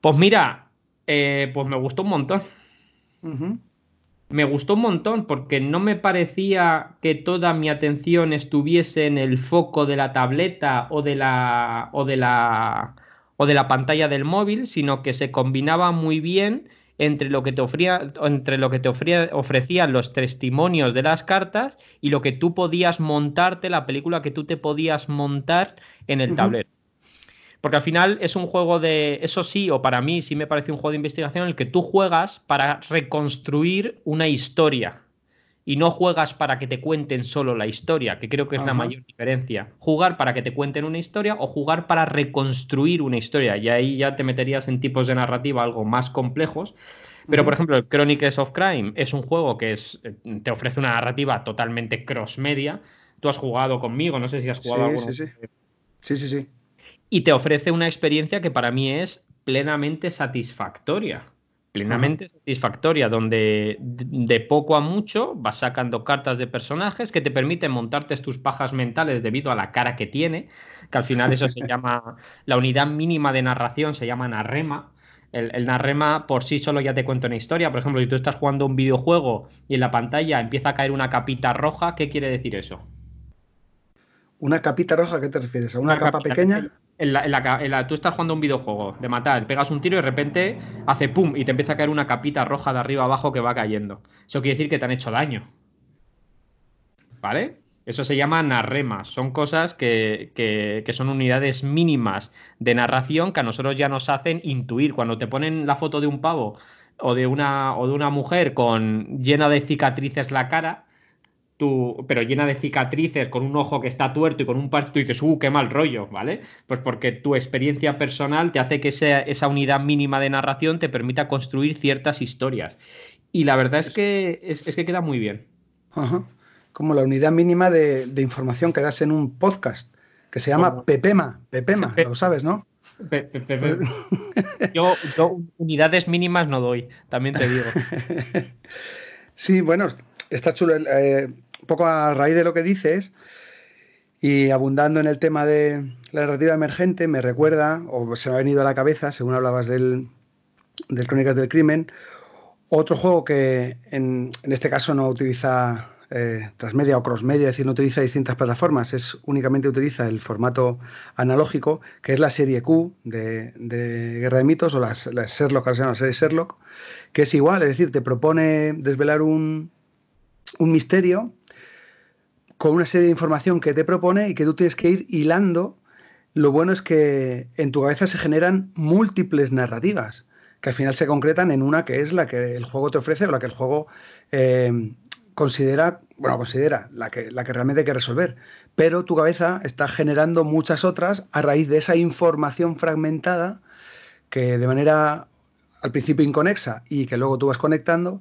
Pues mira, eh, pues me gustó un montón. Uh-huh. Me gustó un montón porque no me parecía que toda mi atención estuviese en el foco de la tableta o de la o de la o de la pantalla del móvil, sino que se combinaba muy bien entre lo que te, ofría, entre lo que te ofría, ofrecían los testimonios de las cartas y lo que tú podías montarte, la película que tú te podías montar en el tablero. Uh-huh. Porque al final es un juego de... Eso sí, o para mí sí me parece un juego de investigación en el que tú juegas para reconstruir una historia y no juegas para que te cuenten solo la historia, que creo que es uh-huh. la mayor diferencia. Jugar para que te cuenten una historia o jugar para reconstruir una historia. Y ahí ya te meterías en tipos de narrativa algo más complejos. Pero, uh-huh. por ejemplo, el Chronicles of Crime es un juego que es, te ofrece una narrativa totalmente cross-media. Tú has jugado conmigo, no sé si has jugado... Sí, algo sí, sí. sí, sí, sí. Y te ofrece una experiencia que para mí es plenamente satisfactoria. Plenamente uh-huh. satisfactoria, donde de poco a mucho vas sacando cartas de personajes que te permiten montarte tus pajas mentales debido a la cara que tiene, que al final eso se llama, la unidad mínima de narración se llama narrema. El, el narrema por sí solo ya te cuenta una historia. Por ejemplo, si tú estás jugando un videojuego y en la pantalla empieza a caer una capita roja, ¿qué quiere decir eso? ¿Una capita roja? ¿A qué te refieres? ¿A una, una capa pequeña? Que... En la, en la, en la, tú estás jugando un videojuego de matar, pegas un tiro y de repente hace pum y te empieza a caer una capita roja de arriba abajo que va cayendo. Eso quiere decir que te han hecho daño, ¿vale? Eso se llama narremas. Son cosas que, que, que son unidades mínimas de narración que a nosotros ya nos hacen intuir. Cuando te ponen la foto de un pavo o de una, o de una mujer con, llena de cicatrices la cara... Tu, pero llena de cicatrices, con un ojo que está tuerto y con un parche, tú dices, ¡uh, qué mal rollo!, ¿vale? Pues porque tu experiencia personal te hace que esa, esa unidad mínima de narración te permita construir ciertas historias. Y la verdad es que, es, es que queda muy bien. Ajá. Como la unidad mínima de, de información que das en un podcast, que se llama ¿Cómo? Pepema, Pepema, Pe- lo sabes, ¿no? Pe- Pe- Pe- Pe- yo, yo unidades mínimas no doy, también te digo. Sí, bueno, está chulo... Eh... Un poco a raíz de lo que dices y abundando en el tema de la narrativa emergente, me recuerda, o se me ha venido a la cabeza, según hablabas del, del Crónicas del Crimen, otro juego que en, en este caso no utiliza eh, transmedia o crossmedia, es decir, no utiliza distintas plataformas, es únicamente utiliza el formato analógico, que es la serie Q de, de Guerra de Mitos, o las, las Sherlock, ahora se llama la serie Sherlock, que es igual, es decir, te propone desvelar un, un misterio con una serie de información que te propone y que tú tienes que ir hilando. Lo bueno es que en tu cabeza se generan múltiples narrativas que al final se concretan en una que es la que el juego te ofrece o la que el juego eh, considera, bueno, considera la que, la que realmente hay que resolver. Pero tu cabeza está generando muchas otras a raíz de esa información fragmentada que de manera al principio inconexa y que luego tú vas conectando,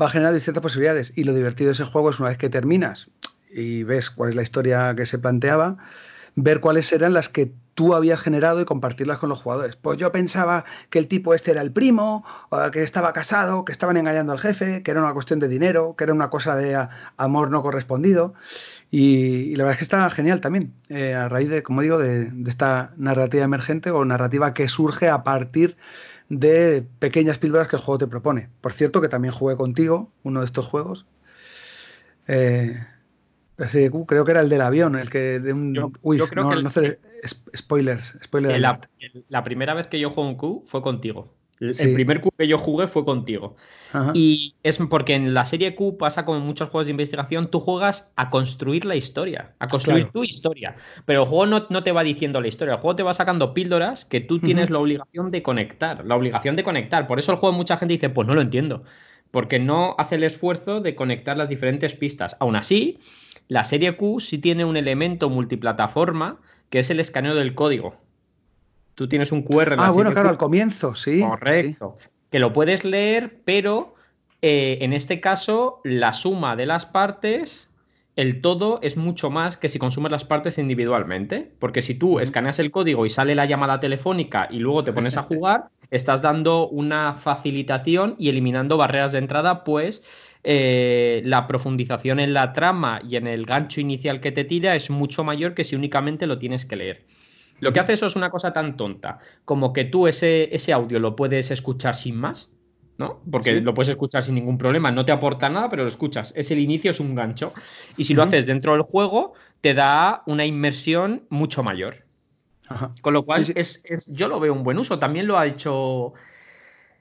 va generando distintas posibilidades. Y lo divertido de ese juego es, una vez que terminas y ves cuál es la historia que se planteaba, ver cuáles eran las que tú habías generado y compartirlas con los jugadores. Pues yo pensaba que el tipo este era el primo, que estaba casado, que estaban engañando al jefe, que era una cuestión de dinero, que era una cosa de amor no correspondido. Y, y la verdad es que está genial también, eh, a raíz de, como digo, de, de esta narrativa emergente o narrativa que surge a partir de pequeñas píldoras que el juego te propone. Por cierto, que también jugué contigo uno de estos juegos. Eh... Sí, creo que era el del avión, el que de un... Yo, Uy, yo creo no, que el, no hacer spoilers. spoilers la, la primera vez que yo jugué un Q fue contigo. El, sí. el primer Q que yo jugué fue contigo. Ajá. Y es porque en la serie Q pasa como en muchos juegos de investigación, tú juegas a construir la historia, a construir claro. tu historia. Pero el juego no, no te va diciendo la historia, el juego te va sacando píldoras que tú tienes uh-huh. la obligación de conectar, la obligación de conectar. Por eso el juego mucha gente dice, pues no lo entiendo, porque no hace el esfuerzo de conectar las diferentes pistas. Aún así, la serie Q sí tiene un elemento multiplataforma que es el escaneo del código. Tú tienes un cu erre en la Ah, serie bueno, claro, Q. Al comienzo, sí. Correcto. Sí. Que lo puedes leer, pero eh, en este caso la suma de las partes, el todo, es mucho más que si consumes las partes individualmente. Porque si tú escaneas el código y sale la llamada telefónica y luego te pones a jugar, estás dando una facilitación y eliminando barreras de entrada, pues... Eh, la profundización en la trama y en el gancho inicial que te tira es mucho mayor que si únicamente lo tienes que leer. Lo que hace eso es una cosa tan tonta como que tú ese, ese audio lo puedes escuchar sin más, ¿no? Porque sí. lo puedes escuchar sin ningún problema, no te aporta nada, pero lo escuchas. Es el inicio, es un gancho. Y si uh-huh. lo haces dentro del juego, te da una inmersión mucho mayor. Ajá. Con lo cual, sí, sí. Es, es, yo lo veo un buen uso. También lo ha hecho...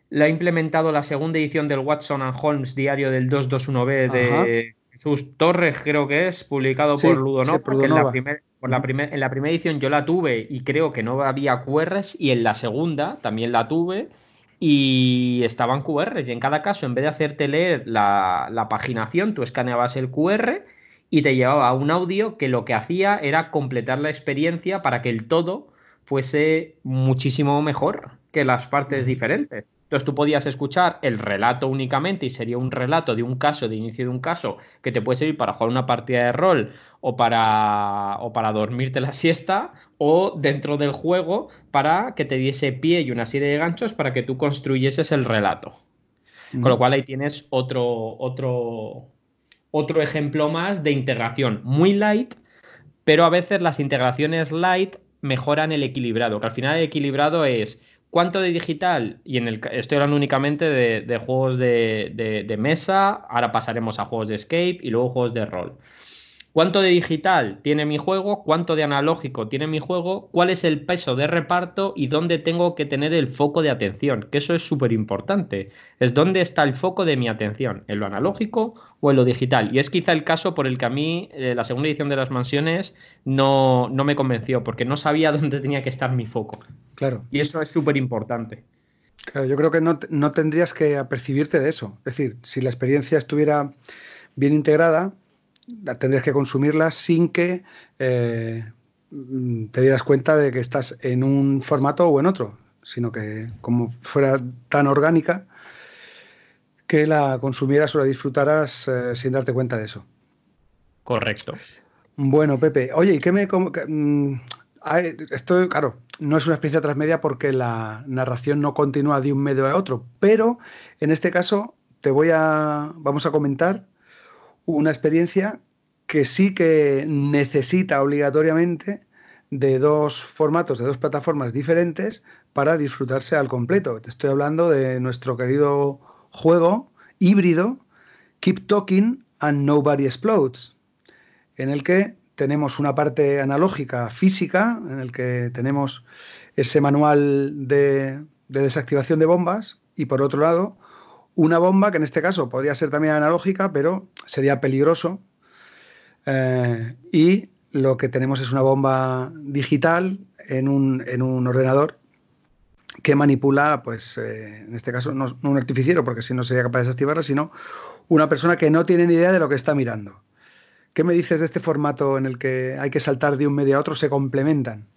La ha implementado la segunda edición del Watson and Holmes, diario del dos dos uno B de Jesús Torres, creo que es, publicado sí, por Ludonova. Sí, por en, la primer, por la primer, en la primera edición yo la tuve y creo que no había Q Rs, y en la segunda también la tuve y estaban Q Rs. Y en cada caso, en vez de hacerte leer la, la paginación, tú escaneabas el Q R y te llevaba a un audio que lo que hacía era completar la experiencia para que el todo fuese muchísimo mejor que las partes diferentes. Entonces tú podías escuchar el relato únicamente y sería un relato de un caso, de inicio de un caso, que te puede servir para jugar una partida de rol o para, o para dormirte la siesta, o dentro del juego para que te diese pie y una serie de ganchos para que tú construyeses el relato. Mm. Con lo cual ahí tienes otro, otro, otro ejemplo más de integración muy light, pero a veces las integraciones light mejoran el equilibrado, que al final el equilibrado es... ¿Cuánto de digital? Y en el estoy hablando únicamente de, de juegos de, de, de mesa, ahora pasaremos a juegos de escape y luego juegos de rol. ¿Cuánto de digital tiene mi juego? ¿Cuánto de analógico tiene mi juego? ¿Cuál es el peso de reparto y dónde tengo que tener el foco de atención? Que eso es súper importante. Es dónde está el foco de mi atención, en lo analógico o en lo digital. Y es quizá el caso por el que a mí eh, la segunda edición de Las Mansiones no, no me convenció, porque no sabía dónde tenía que estar mi foco. Claro. Y eso es súper importante. Claro, yo creo que no, no tendrías que apercibirte de eso. Es decir, si la experiencia estuviera bien integrada... tendrías que consumirla sin que eh, te dieras cuenta de que estás en un formato o en otro, sino que como fuera tan orgánica que la consumieras o la disfrutaras eh, sin darte cuenta de eso. Correcto. Bueno, Pepe, oye, ¿y qué me...? Com- que, mm, hay, esto, claro, no es una experiencia transmedia porque la narración no continúa de un medio a otro, pero en este caso te voy a... vamos a comentar una experiencia que sí que necesita obligatoriamente de dos formatos, de dos plataformas diferentes para disfrutarse al completo. Te estoy hablando de nuestro querido juego híbrido Keep Talking and Nobody Explodes, en el que tenemos una parte analógica física, en el que tenemos ese manual de, de desactivación de bombas, y por otro lado una bomba que en este caso podría ser también analógica, pero sería peligroso. Eh, y lo que tenemos es una bomba digital en un, en un ordenador que manipula, pues eh, en este caso, no, no un artificiero, porque si no sería capaz de desactivarla, sino una persona que no tiene ni idea de lo que está mirando. ¿Qué me dices de este formato en el que hay que saltar de un medio a otro? ¿Se complementan?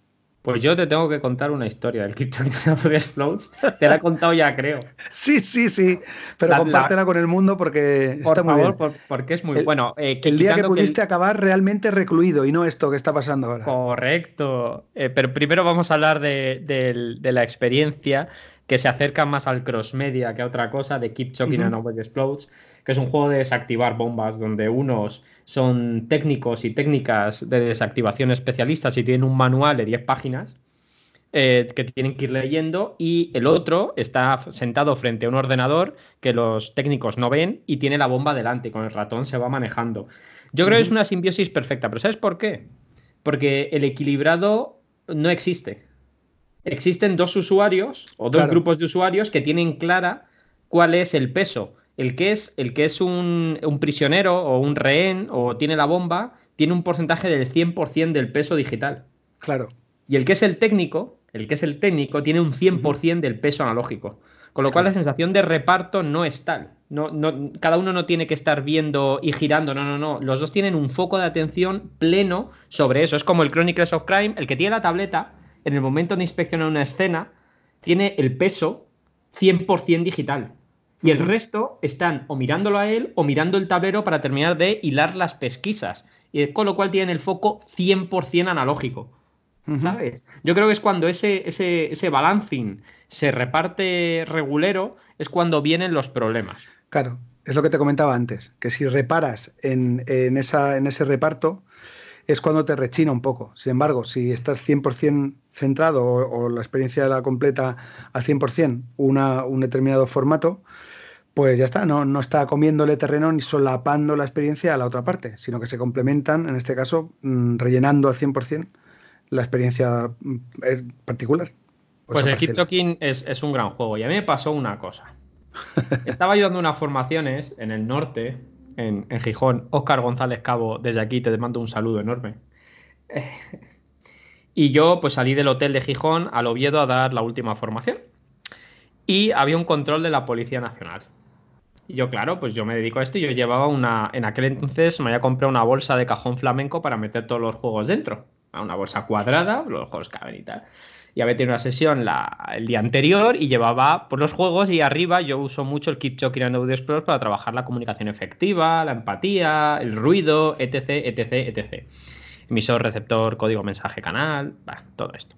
Pues yo te tengo que contar una historia del Keep Talking and Nobody Explodes. Te la he contado ya, creo. Sí, sí, sí. Pero la, compártela la... con el mundo porque por está favor, muy bien. Por favor, porque es muy el, bueno. Eh, que el día que pudiste que el... acabar realmente recluido y no esto que está pasando ahora. Correcto. Eh, pero primero vamos a hablar de, de, de la experiencia que se acerca más al crossmedia que a otra cosa de Keep Talking uh-huh. and Nobody Explodes, que es un juego de desactivar bombas donde unos son técnicos y técnicas de desactivación especialistas y tienen un manual de diez páginas eh, que tienen que ir leyendo, y el otro está sentado frente a un ordenador que los técnicos no ven y tiene la bomba delante y con el ratón se va manejando. Yo creo uh-huh. que es una simbiosis perfecta, pero ¿sabes por qué? Porque el equilibrado no existe. Existen dos usuarios o dos claro. grupos de usuarios que tienen clara cuál es el peso. El que es, el que es un, un prisionero o un rehén o tiene la bomba tiene un porcentaje del cien por ciento del peso digital. Claro. Y el que es el técnico, el que es el técnico tiene un cien por ciento del peso analógico. Con lo cual la sensación de reparto no es tal. No, no, cada uno no tiene que estar viendo y girando, no, no, no. Los dos tienen un foco de atención pleno sobre eso. Es como el Chronicles of Crime, el que tiene la tableta, en el momento de inspeccionar una escena, tiene el peso cien por ciento digital. Y el resto están o mirándolo a él o mirando el tablero para terminar de hilar las pesquisas. Y con lo cual tienen el foco cien por ciento analógico, ¿sabes? Uh-huh. Yo creo que es cuando ese, ese, ese balancing se reparte regulero, es cuando vienen los problemas. Claro, es lo que te comentaba antes, que si reparas en, en, esa, en ese reparto, es cuando te rechina un poco. Sin embargo, si estás cien por ciento centrado o, o la experiencia la completa al cien por ciento una, un determinado formato, pues ya está, no, no está comiéndole terreno ni solapando la experiencia a la otra parte, sino que se complementan, en este caso, rellenando al cien por ciento la experiencia particular. Pues, pues el Keep Talking es, es un gran juego. Y a mí me pasó una cosa. Estaba yo dando unas formaciones en el norte, en, en Gijón. Óscar González Cabo, desde aquí te mando un saludo enorme. Y yo pues salí del hotel de Gijón al Oviedo a dar la última formación. Y había un control de la Policía Nacional. Y yo, claro, pues yo me dedico a esto y yo llevaba una... En aquel entonces me había comprado una bolsa de cajón flamenco para meter todos los juegos dentro. Una bolsa cuadrada, los juegos caben y tal. Y había tenido una sesión la, el día anterior y llevaba por los juegos, y arriba yo uso mucho el Keep Talking and Nobody Explodes para trabajar la comunicación efectiva, la empatía, el ruido, etc, etc, etcétera. Emisor, receptor, código, mensaje, canal, bah, todo esto.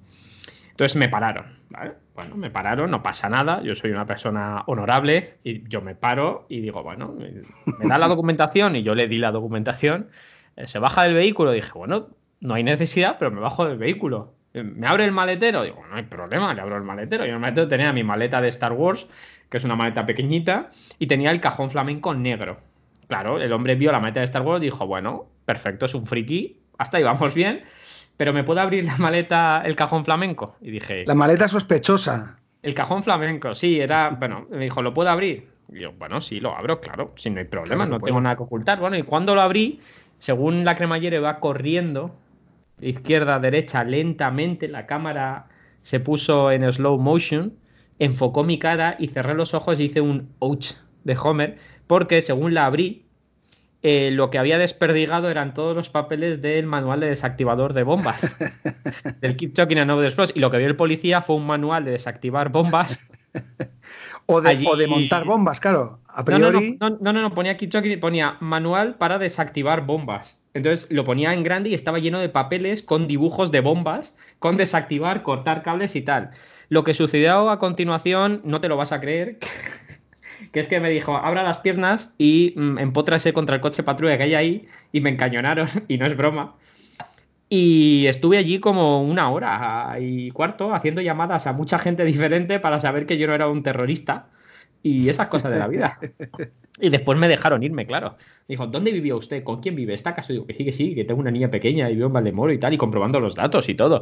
Entonces me pararon, ¿vale? Bueno, me pararon, no pasa nada, yo soy una persona honorable y yo me paro y digo, bueno, me da la documentación, y yo le di la documentación, se baja del vehículo, dije, bueno, no hay necesidad, pero me bajo del vehículo. ¿Me abre el maletero? Digo, no hay problema, le abro el maletero. Yo en el maletero tenía mi maleta de Star Wars, que es una maleta pequeñita, y tenía el cajón flamenco negro. Claro, el hombre vio la maleta de Star Wars y dijo, bueno, perfecto, es un friki, hasta ahí vamos bien. ¿Pero me puede abrir la maleta, el cajón flamenco? Y dije... La maleta sospechosa. El cajón flamenco, sí, era... Bueno, me dijo, ¿lo puedo abrir? Y yo, bueno, sí, lo abro, claro, si no hay problema, claro, no puedo. Tengo nada que ocultar. Bueno, y cuando lo abrí, según la cremallera iba corriendo, de izquierda a derecha, lentamente, la cámara se puso en slow motion, enfocó mi cara y cerré los ojos y hice un ouch de Homer, porque según la abrí, Eh, lo que había desperdigado eran todos los papeles del manual de desactivador de bombas del Keep Talking and Nobody Explodes, y lo que vio el policía fue un manual de desactivar bombas o de, allí... o de montar bombas, claro, a priori. No, no, no, no, no, no, ponía Keep Talking y ponía manual para desactivar bombas. Entonces lo ponía en grande y estaba lleno de papeles con dibujos de bombas, con desactivar, cortar cables y tal. Lo que sucedió a continuación no te lo vas a creer. Que es que me dijo, abra las piernas y mm, empótrase contra el coche patrulla que hay ahí, y me encañonaron, y no es broma. Y estuve allí como una hora y cuarto haciendo llamadas a mucha gente diferente para saber que yo no era un terrorista y esas cosas de la vida. Y después me dejaron irme, claro. Me dijo, ¿dónde vivía usted? ¿Con quién vive? ¿Está acaso? Digo, que sí, que sí, que tengo una niña pequeña y vivo en Valdemoro y tal, y comprobando los datos y todo.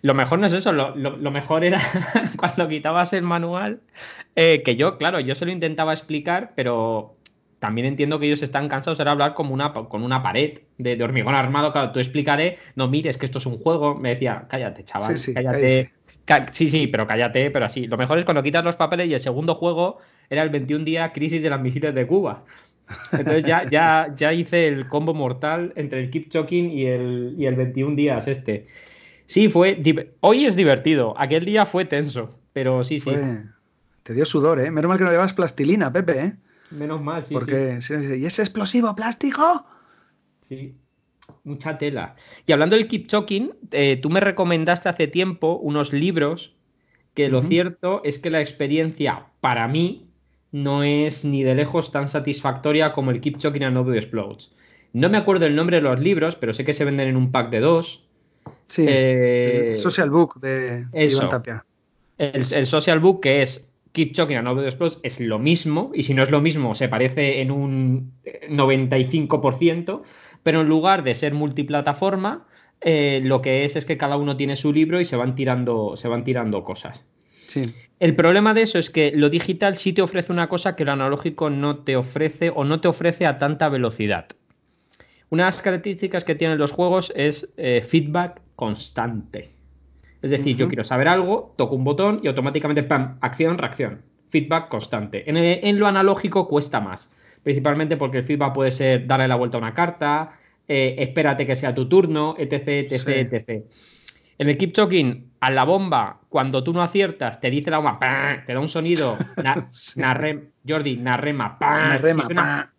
Lo mejor no es eso, lo, lo, lo mejor era cuando quitabas el manual, eh, que yo, claro, yo se lo intentaba explicar, pero también entiendo que ellos están cansados de hablar como una, con una pared de, de hormigón armado. Claro, tú explicaré, no mires que esto es un juego. Me decía, cállate, chaval, sí, sí, cállate. cállate. Sí, sí, pero cállate, pero así. Lo mejor es cuando quitas los papeles, y el segundo juego era el veintiún día crisis de las misiles de Cuba. Entonces ya, ya, ya hice el combo mortal entre el Keep Talking y el, y el veintiún días este. Sí, fue... Hoy es divertido. Aquel día fue tenso, pero sí, sí. Fue... Te dio sudor, ¿eh? Menos mal que no llevas plastilina, Pepe, ¿eh? Menos mal, sí, porque sí. Porque... ¿Y ese explosivo plástico? Sí. Mucha tela. Y hablando del Keep Talking, eh, tú me recomendaste hace tiempo unos libros que uh-huh. Lo cierto es que la experiencia, para mí, no es ni de lejos tan satisfactoria como el Keep Talking and Nobody Explodes. No me acuerdo el nombre de los libros, pero sé que se venden en un pack de dos. Sí, eh, el Social Book de, de Iván Tapia. El, el Social Book, que es Keep Talking and Nobody Explodes, es lo mismo, y si no es lo mismo, se parece en un noventa y cinco por ciento, pero en lugar de ser multiplataforma, eh, lo que es es que cada uno tiene su libro y se van tirando, se van tirando cosas. Sí. El problema de eso es que lo digital sí te ofrece una cosa que lo analógico no te ofrece, o no te ofrece a tanta velocidad. Una de las características que tienen los juegos es eh, feedback constante. Es decir, uh-huh. Yo quiero saber algo, toco un botón y automáticamente, pam, acción, reacción. Feedback constante. En, el, en lo analógico cuesta más, principalmente porque el feedback puede ser darle la vuelta a una carta, eh, espérate que sea tu turno, etc, etc, sí. etcétera. En el Keep Talking, a la bomba, cuando tú no aciertas, te dice la bomba, ¡pam! Te da un sonido, na, sí. narre, Jordi, narrema, ¡pam! Narrema, sí, suena,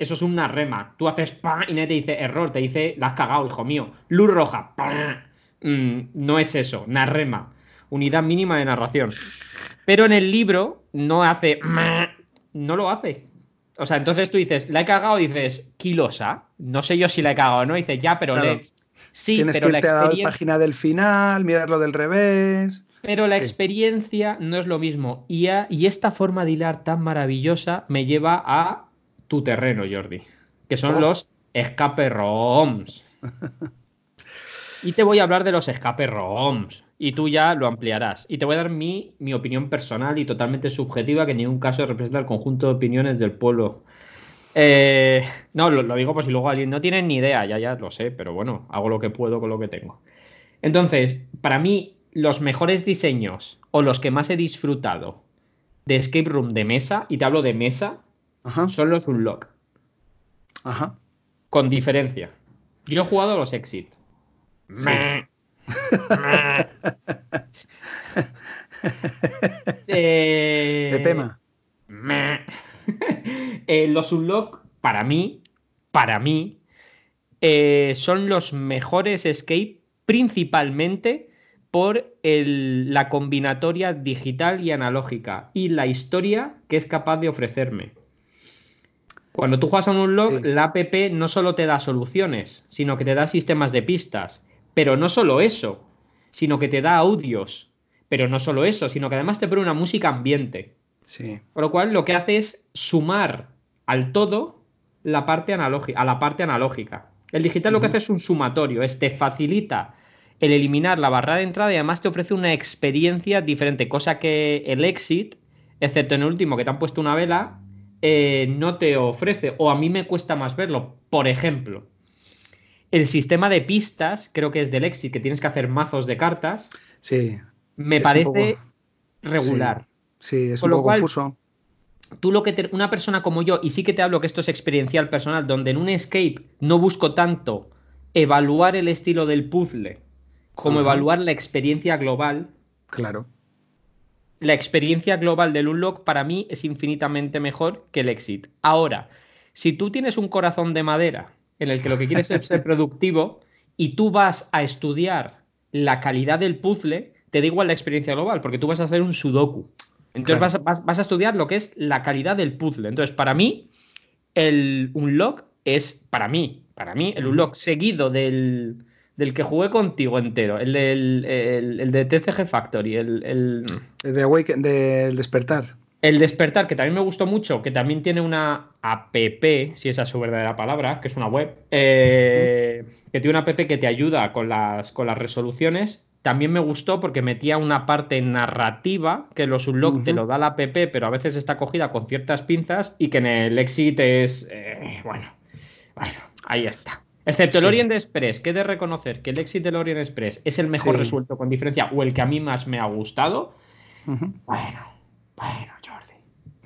eso es una rema. Tú haces ¡pam! Y nadie te dice error, te dice la has cagado, hijo mío. Luz roja, ¡pam! Mm, no es eso, una rema. Unidad mínima de narración. Pero en el libro no hace ¡mah! No lo hace. O sea, entonces tú dices, la he cagado, y dices, kilosa. No sé yo si la he cagado o no. Y dices, ya, pero claro. le. Sí, Tienes pero que la experiencia. La página del final, mirarlo del revés. Pero la sí. experiencia no es lo mismo. Y, a... y esta forma de hilar tan maravillosa me lleva a tu terreno, Jordi, que son oh. los escape rooms. Y te voy a hablar de los escape rooms. Y tú ya lo ampliarás. Y te voy a dar mi, mi opinión personal y totalmente subjetiva, que en ningún caso representa el conjunto de opiniones del pueblo. Eh, no, lo, lo digo por pues si luego alguien no tiene ni idea, ya, ya lo sé, pero bueno, hago lo que puedo con lo que tengo. Entonces, para mí, los mejores diseños o los que más he disfrutado de escape room de mesa, y te hablo de mesa, ajá, son los Unlock. Ajá. Con diferencia. Yo he jugado a los Exit. Sí. eh, de tema. eh, los Unlock, para mí, para mí, eh, son los mejores escape, principalmente por el, la combinatoria digital y analógica y la historia que es capaz de ofrecerme. Cuando tú juegas a un Unlock, sí, la app no solo te da soluciones, sino que te da sistemas de pistas. Pero no solo eso, sino que te da audios. Pero no solo eso, sino que además te pone una música ambiente. Sí. Por lo cual lo que hace es sumar al todo la parte analógica, a la parte analógica. El digital lo que hace es un sumatorio, es te facilita el eliminar la barrera de entrada y además te ofrece una experiencia diferente, cosa que el Exit, excepto en el último que te han puesto una vela, eh, no te ofrece, o a mí me cuesta más verlo. Por ejemplo, el sistema de pistas, creo que es del Exit, que tienes que hacer mazos de cartas, sí, me parece poco regular. Sí, sí, es con un poco cual, confuso. Tú lo que te, una persona como yo, y sí que te hablo que esto es experiencial personal, donde en un escape no busco tanto evaluar el estilo del puzzle como, ajá, evaluar la experiencia global. Claro. La experiencia global del Unlock para mí es infinitamente mejor que el Exit. Ahora, si tú tienes un corazón de madera en el que lo que quieres es ser productivo y tú vas a estudiar la calidad del puzzle, te da igual la experiencia global, porque tú vas a hacer un sudoku. Entonces, claro, vas, a, vas, vas a estudiar lo que es la calidad del puzzle. Entonces, para mí, el Unlock es, para mí, para mí, el Unlock seguido del, del que jugué contigo entero, el, del, el, el de T C G Factory, el... el el de Awaken, del Despertar. El Despertar, que también me gustó mucho, que también tiene una app, si esa es su verdadera palabra, que es una web, eh, que tiene una app que te ayuda con las, con las resoluciones. También me gustó porque metía una parte narrativa que los Unlock, uh-huh, te lo da la app, pero a veces está cogida con ciertas pinzas y que en el Exit es... Eh, bueno, bueno, ahí está. Excepto, sí, el Orient Express, que he de reconocer que el Exit del Orient Express es el mejor, sí, resuelto con diferencia, o el que a mí más me ha gustado. Uh-huh. Bueno, bueno, Jordi,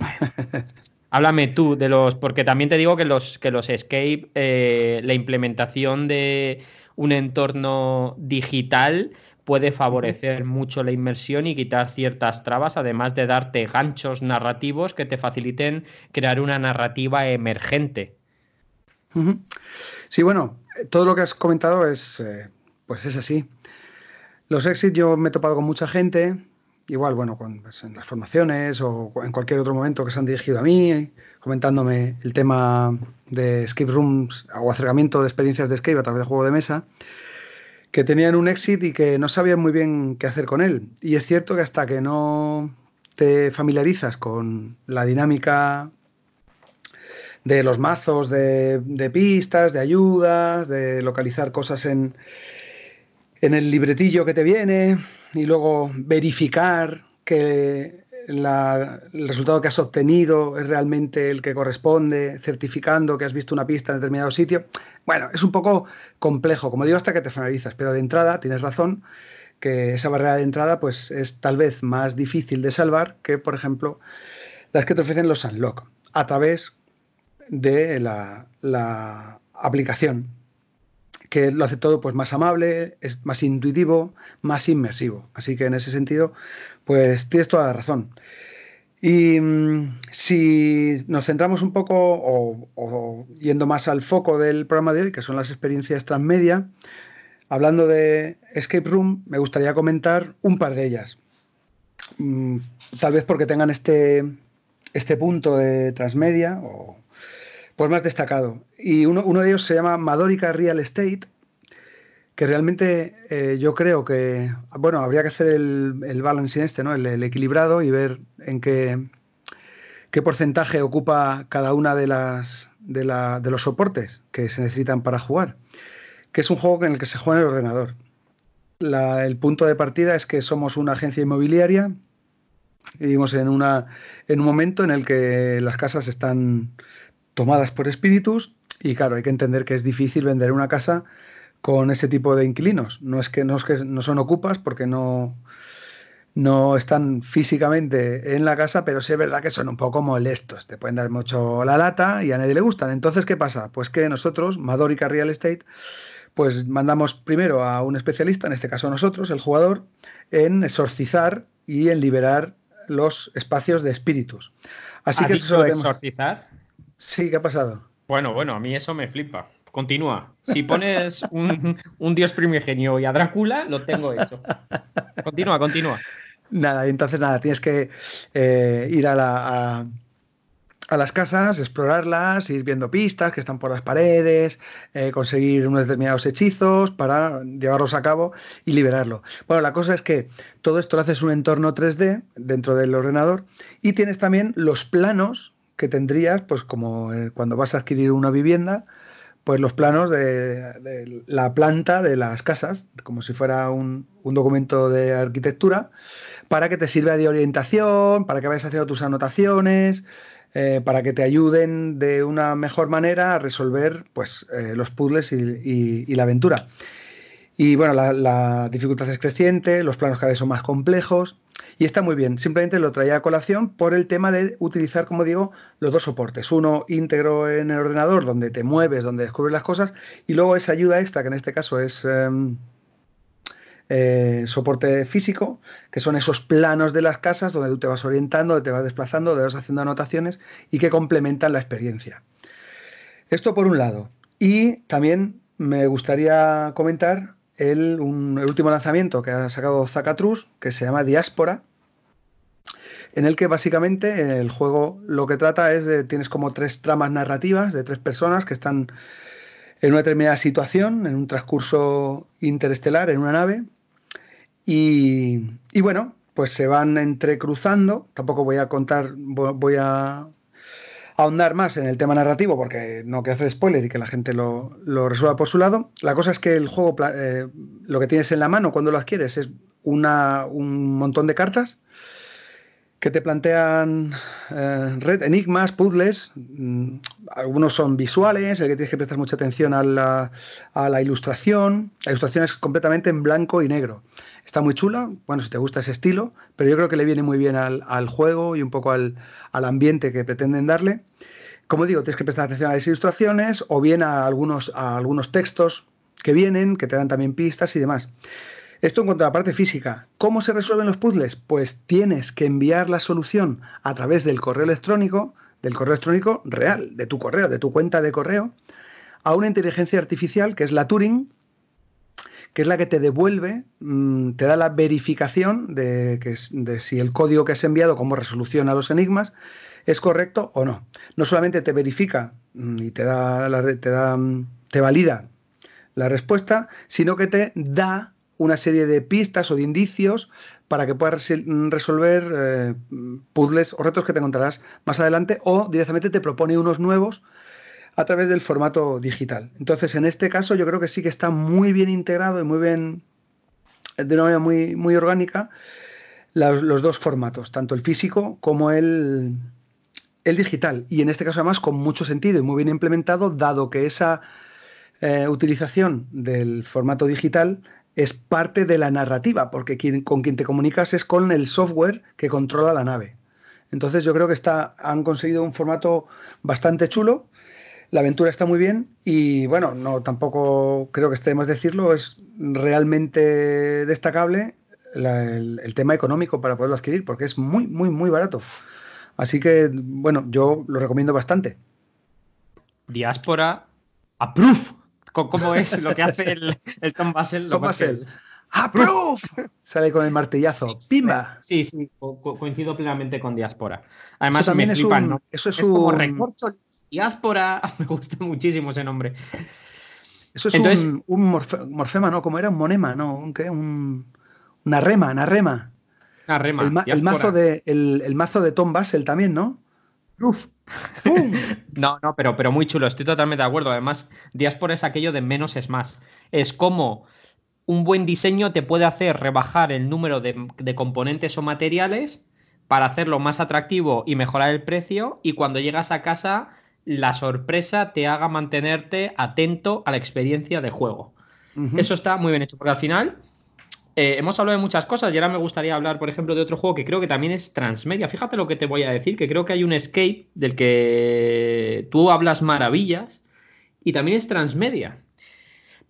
bueno. Háblame tú de los... Porque también te digo que los, que los escape, eh, la implementación de un entorno digital puede favorecer mucho la inmersión y quitar ciertas trabas, además de darte ganchos narrativos que te faciliten crear una narrativa emergente. Sí, bueno, todo lo que has comentado es, eh, pues es así. Los Exit, yo me he topado con mucha gente... Igual, bueno, con, pues, en las formaciones o en cualquier otro momento que se han dirigido a mí, comentándome el tema de escape rooms o acercamiento de experiencias de escape a través de juego de mesa, que tenían un Exit y que no sabían muy bien qué hacer con él. Y es cierto que hasta que no te familiarizas con la dinámica de los mazos, de, de pistas, de ayudas, de localizar cosas en... en el libretillo que te viene y luego verificar que la, el resultado que has obtenido es realmente el que corresponde, certificando que has visto una pista en determinado sitio. Bueno, es un poco complejo, como digo, hasta que te familiarizas, pero de entrada tienes razón que esa barrera de entrada pues es tal vez más difícil de salvar que, por ejemplo, las que te ofrecen los Unlock a través de la, la aplicación, que lo hace todo pues más amable, es más intuitivo, más inmersivo. Así que en ese sentido, pues tienes toda la razón. Y mmm, si nos centramos un poco, o, o yendo más al foco del programa de hoy, que son las experiencias transmedia, hablando de escape room, me gustaría comentar un par de ellas. Mm, tal vez porque tengan este, este punto de transmedia, o... pues más destacado. Y uno, uno de ellos se llama Madórica Real Estate, que realmente eh, yo creo que, bueno, habría que hacer el, el balancing este, ¿no? El, el equilibrado y ver en qué, qué porcentaje ocupa cada una de las de, la, de los soportes que se necesitan para jugar. Que es un juego en el que se juega en el ordenador. La, el punto de partida es que somos una agencia inmobiliaria y vivimos en, una, en un momento en el que las casas están tomadas por espíritus y, claro, hay que entender que es difícil vender una casa con ese tipo de inquilinos. No es que no, es que no son ocupas porque no, no están físicamente en la casa, pero sí es verdad que son un poco molestos. Te pueden dar mucho la lata y a nadie le gustan. Entonces, ¿qué pasa? Pues que nosotros, Madórica Real Estate, pues mandamos primero a un especialista, en este caso nosotros, el jugador, en exorcizar y en liberar los espacios de espíritus. Así que eso de exorcizar. Sí, ¿qué ha pasado? Bueno, bueno, a mí eso me flipa. Continúa. Si pones un, un dios primigenio y a Drácula, lo tengo hecho. Continúa, continúa. Nada, entonces nada, tienes que eh, ir a la... A... a las casas, explorarlas, ir viendo pistas que están por las paredes, eh, conseguir unos determinados hechizos para llevarlos a cabo y liberarlo. Bueno, la cosa es que todo esto lo haces en un entorno tres D dentro del ordenador y tienes también los planos que tendrías, pues como cuando vas a adquirir una vivienda, pues los planos de, de la planta de las casas, como si fuera un, un documento de arquitectura, para que te sirva de orientación, para que vayas haciendo tus anotaciones... Eh, para que te ayuden de una mejor manera a resolver pues, eh, los puzzles y, y, y la aventura. Y bueno, la, la dificultad es creciente, los planos cada vez son más complejos y está muy bien. Simplemente lo traía a colación por el tema de utilizar, como digo, los dos soportes. Uno íntegro en el ordenador, donde te mueves, donde descubres las cosas, y luego esa ayuda extra, que en este caso es... Eh, Eh, soporte físico, que son esos planos de las casas donde tú te vas orientando, donde te vas desplazando, donde vas haciendo anotaciones y que complementan la experiencia. Esto por un lado. Y también me gustaría comentar el, un, el último lanzamiento que ha sacado Zacatrus, que se llama Diáspora, en el que básicamente el juego lo que trata es de... Tienes como tres tramas narrativas de tres personas que están en una determinada situación, en un transcurso interestelar, en una nave... Y, y bueno, pues se van entrecruzando. Tampoco voy a contar, voy a ahondar más en el tema narrativo porque no quiero hacer spoiler y que la gente lo, lo resuelva por su lado. La cosa es que el juego, eh, lo que tienes en la mano cuando lo adquieres es una, un montón de cartas que te plantean eh, red, enigmas, puzzles. Algunos son visuales, el que tienes que prestar mucha atención a la, a la ilustración. La ilustración es completamente en blanco y negro. Está muy chula, bueno, si te gusta ese estilo, pero yo creo que le viene muy bien al, al juego y un poco al, al ambiente que pretenden darle. Como digo, tienes que prestar atención a las ilustraciones o bien a algunos, a algunos textos que vienen, que te dan también pistas y demás. Esto en cuanto a la parte física. ¿Cómo se resuelven los puzzles? Pues tienes que enviar la solución a través del correo electrónico, del correo electrónico real, de tu correo, de tu cuenta de correo, a una inteligencia artificial que es la Turing, que es la que te devuelve, te da la verificación de, que, de si el código que has enviado como resolución a los enigmas es correcto o no. No solamente te verifica y te da, te da, te valida la respuesta, sino que te da una serie de pistas o de indicios para que puedas resolver eh, puzzles o retos que te encontrarás más adelante, o directamente te propone unos nuevos a través del formato digital. Entonces, en este caso, yo creo que sí que está muy bien integrado y muy bien, de una manera muy, muy orgánica, la, los dos formatos, tanto el físico como el, el digital. Y en este caso, además, con mucho sentido y muy bien implementado, dado que esa eh, utilización del formato digital es parte de la narrativa, porque quien, con quien te comunicas es con el software que controla la nave. Entonces, yo creo que está, han conseguido un formato bastante chulo. La aventura está muy bien y, bueno, no tampoco creo que esté de más decirlo, es realmente destacable la, el, el tema económico para poderlo adquirir, porque es muy, muy, muy barato. Así que, bueno, yo lo recomiendo bastante. Diáspora approve. ¿Cómo es lo que hace el, el Tom Basel? Tom Basel. ¡Approve! Sale con el martillazo. ¡Pimba! Sí, sí, co coincido plenamente con Diáspora. Además, eso también me flipan, es un, ¿no? Eso es, es un... como recorcho. Diáspora, me gusta muchísimo ese nombre. Eso es Entonces, un, un morfe, morfema, ¿no? Como era un monema, ¿no? Un, ¿qué? Un, una rema, una rema. Una rema. El, ma, el, mazo, de, el, el mazo de Tom Basel también, ¿no? Uf. ¡Pum! No, no, pero, pero muy chulo, estoy totalmente de acuerdo. Además, Diáspora es aquello de menos es más. Es como un buen diseño te puede hacer rebajar el número de, de componentes o materiales para hacerlo más atractivo y mejorar el precio, y cuando llegas a casa la sorpresa te haga mantenerte atento a la experiencia de juego. Uh-huh. Eso está muy bien hecho, porque al final eh, hemos hablado de muchas cosas y ahora me gustaría hablar, por ejemplo, de otro juego que creo que también es transmedia. Fíjate lo que te voy a decir, que creo que hay un Escape del que tú hablas maravillas y también es transmedia.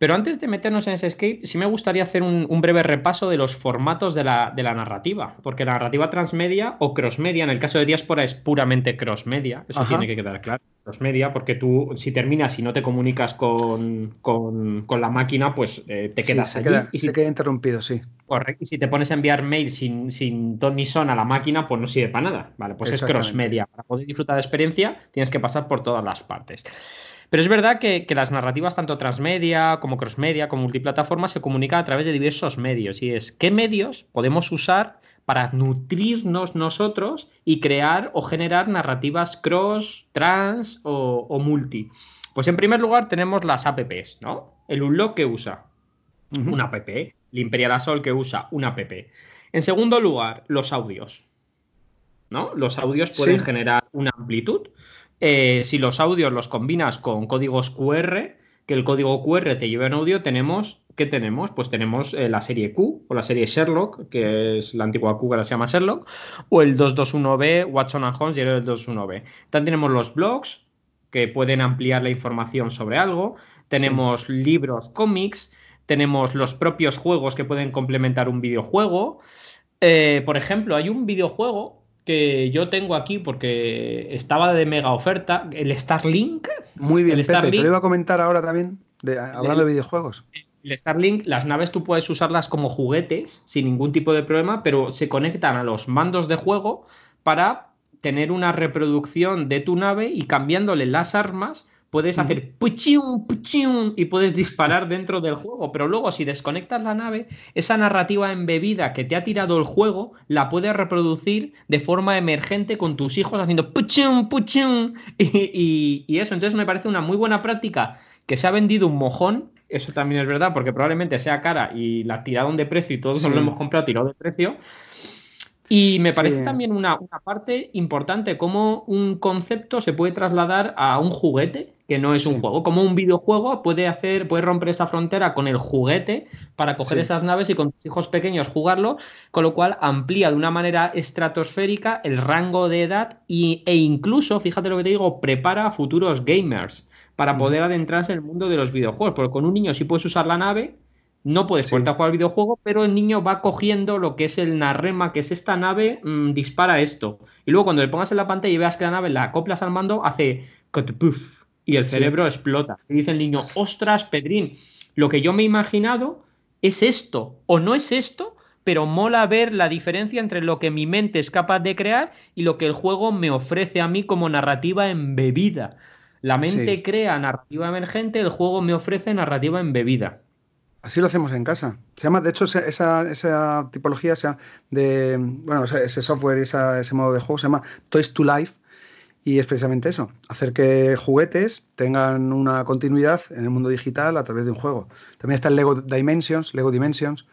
Pero antes de meternos en ese Escape, sí me gustaría hacer un, un breve repaso de los formatos de la, de la narrativa, porque la narrativa transmedia o crossmedia, en el caso de Diáspora es puramente crossmedia, eso Ajá. tiene que quedar claro, crossmedia, porque tú si terminas y no te comunicas con, con, con la máquina, pues eh, te quedas sí, se allí. Queda, y si, se queda interrumpido, sí. Correcto, y si te pones a enviar mail sin, sin ton ni son a la máquina, pues no sirve para nada, vale, pues es crossmedia. Para poder disfrutar de la experiencia tienes que pasar por todas las partes. Pero es verdad que, que las narrativas, tanto transmedia como crossmedia, como multiplataforma, se comunican a través de diversos medios. Y es, ¿qué medios podemos usar para nutrirnos nosotros y crear o generar narrativas cross, trans o, o multi? Pues en primer lugar tenemos las apps, ¿no? El Unlock que usa uh-huh. una app, el Imperial Assault que usa una app. En segundo lugar, los audios, ¿no? Los audios pueden sí. generar una amplitud. Eh, si los audios los combinas con códigos Q R, que el código Q R te lleve a un audio, tenemos, ¿qué tenemos? Pues tenemos eh, la serie Q o la serie Sherlock, que es la antigua Q que ahora se llama Sherlock, o el dos dos uno B, Watson and Holmes y el dos dos uno B. También tenemos los blogs, que pueden ampliar la información sobre algo, tenemos sí. libros, cómics, tenemos los propios juegos que pueden complementar un videojuego. Eh, por ejemplo, hay un videojuego que yo tengo aquí porque estaba de mega oferta, el Starlink. Muy bien, el Pepe, Starlink, te lo iba a comentar ahora también, de, hablando el, de videojuegos. El Starlink, las naves tú puedes usarlas como juguetes sin ningún tipo de problema, pero se conectan a los mandos de juego para tener una reproducción de tu nave y cambiándole las armas puedes mm. hacer puchium, puchium y puedes disparar dentro del juego, pero luego si desconectas la nave, esa narrativa embebida que te ha tirado el juego la puedes reproducir de forma emergente con tus hijos haciendo puchium, puchium y, y, y eso. Entonces me parece una muy buena práctica que se ha vendido un mojón, eso también es verdad, porque probablemente sea cara y la tiraron de precio y todos sí. lo hemos comprado tirado de precio. Y me parece sí. también una, una parte importante, cómo un concepto se puede trasladar a un juguete que no es un sí. juego, como un videojuego puede hacer, puede romper esa frontera con el juguete para coger sí. esas naves y con tus hijos pequeños jugarlo, con lo cual amplía de una manera estratosférica el rango de edad y, e incluso, fíjate lo que te digo, prepara a futuros gamers para mm. poder adentrarse en el mundo de los videojuegos, porque con un niño sí puedes usar la nave. No puedes ponerte sí. a jugar al videojuego, pero el niño va cogiendo lo que es el narrema, que es esta nave, mmm, dispara esto. Y luego cuando le pongas en la pantalla y veas que la nave la acoplas al mando, hace cut-puff y el cerebro sí. explota. Y dice el niño, ostras, Pedrín, lo que yo me he imaginado es esto, o no es esto, pero mola ver la diferencia entre lo que mi mente es capaz de crear y lo que el juego me ofrece a mí como narrativa embebida. La mente sí. crea narrativa emergente, el juego me ofrece narrativa embebida. Así lo hacemos en casa. Se llama, de hecho, esa, esa tipología, esa de, bueno, ese software, esa, ese modo de juego se llama Toys to Life y es precisamente eso, hacer que juguetes tengan una continuidad en el mundo digital a través de un juego. También está el Lego Dimensions, Lego Dimensions,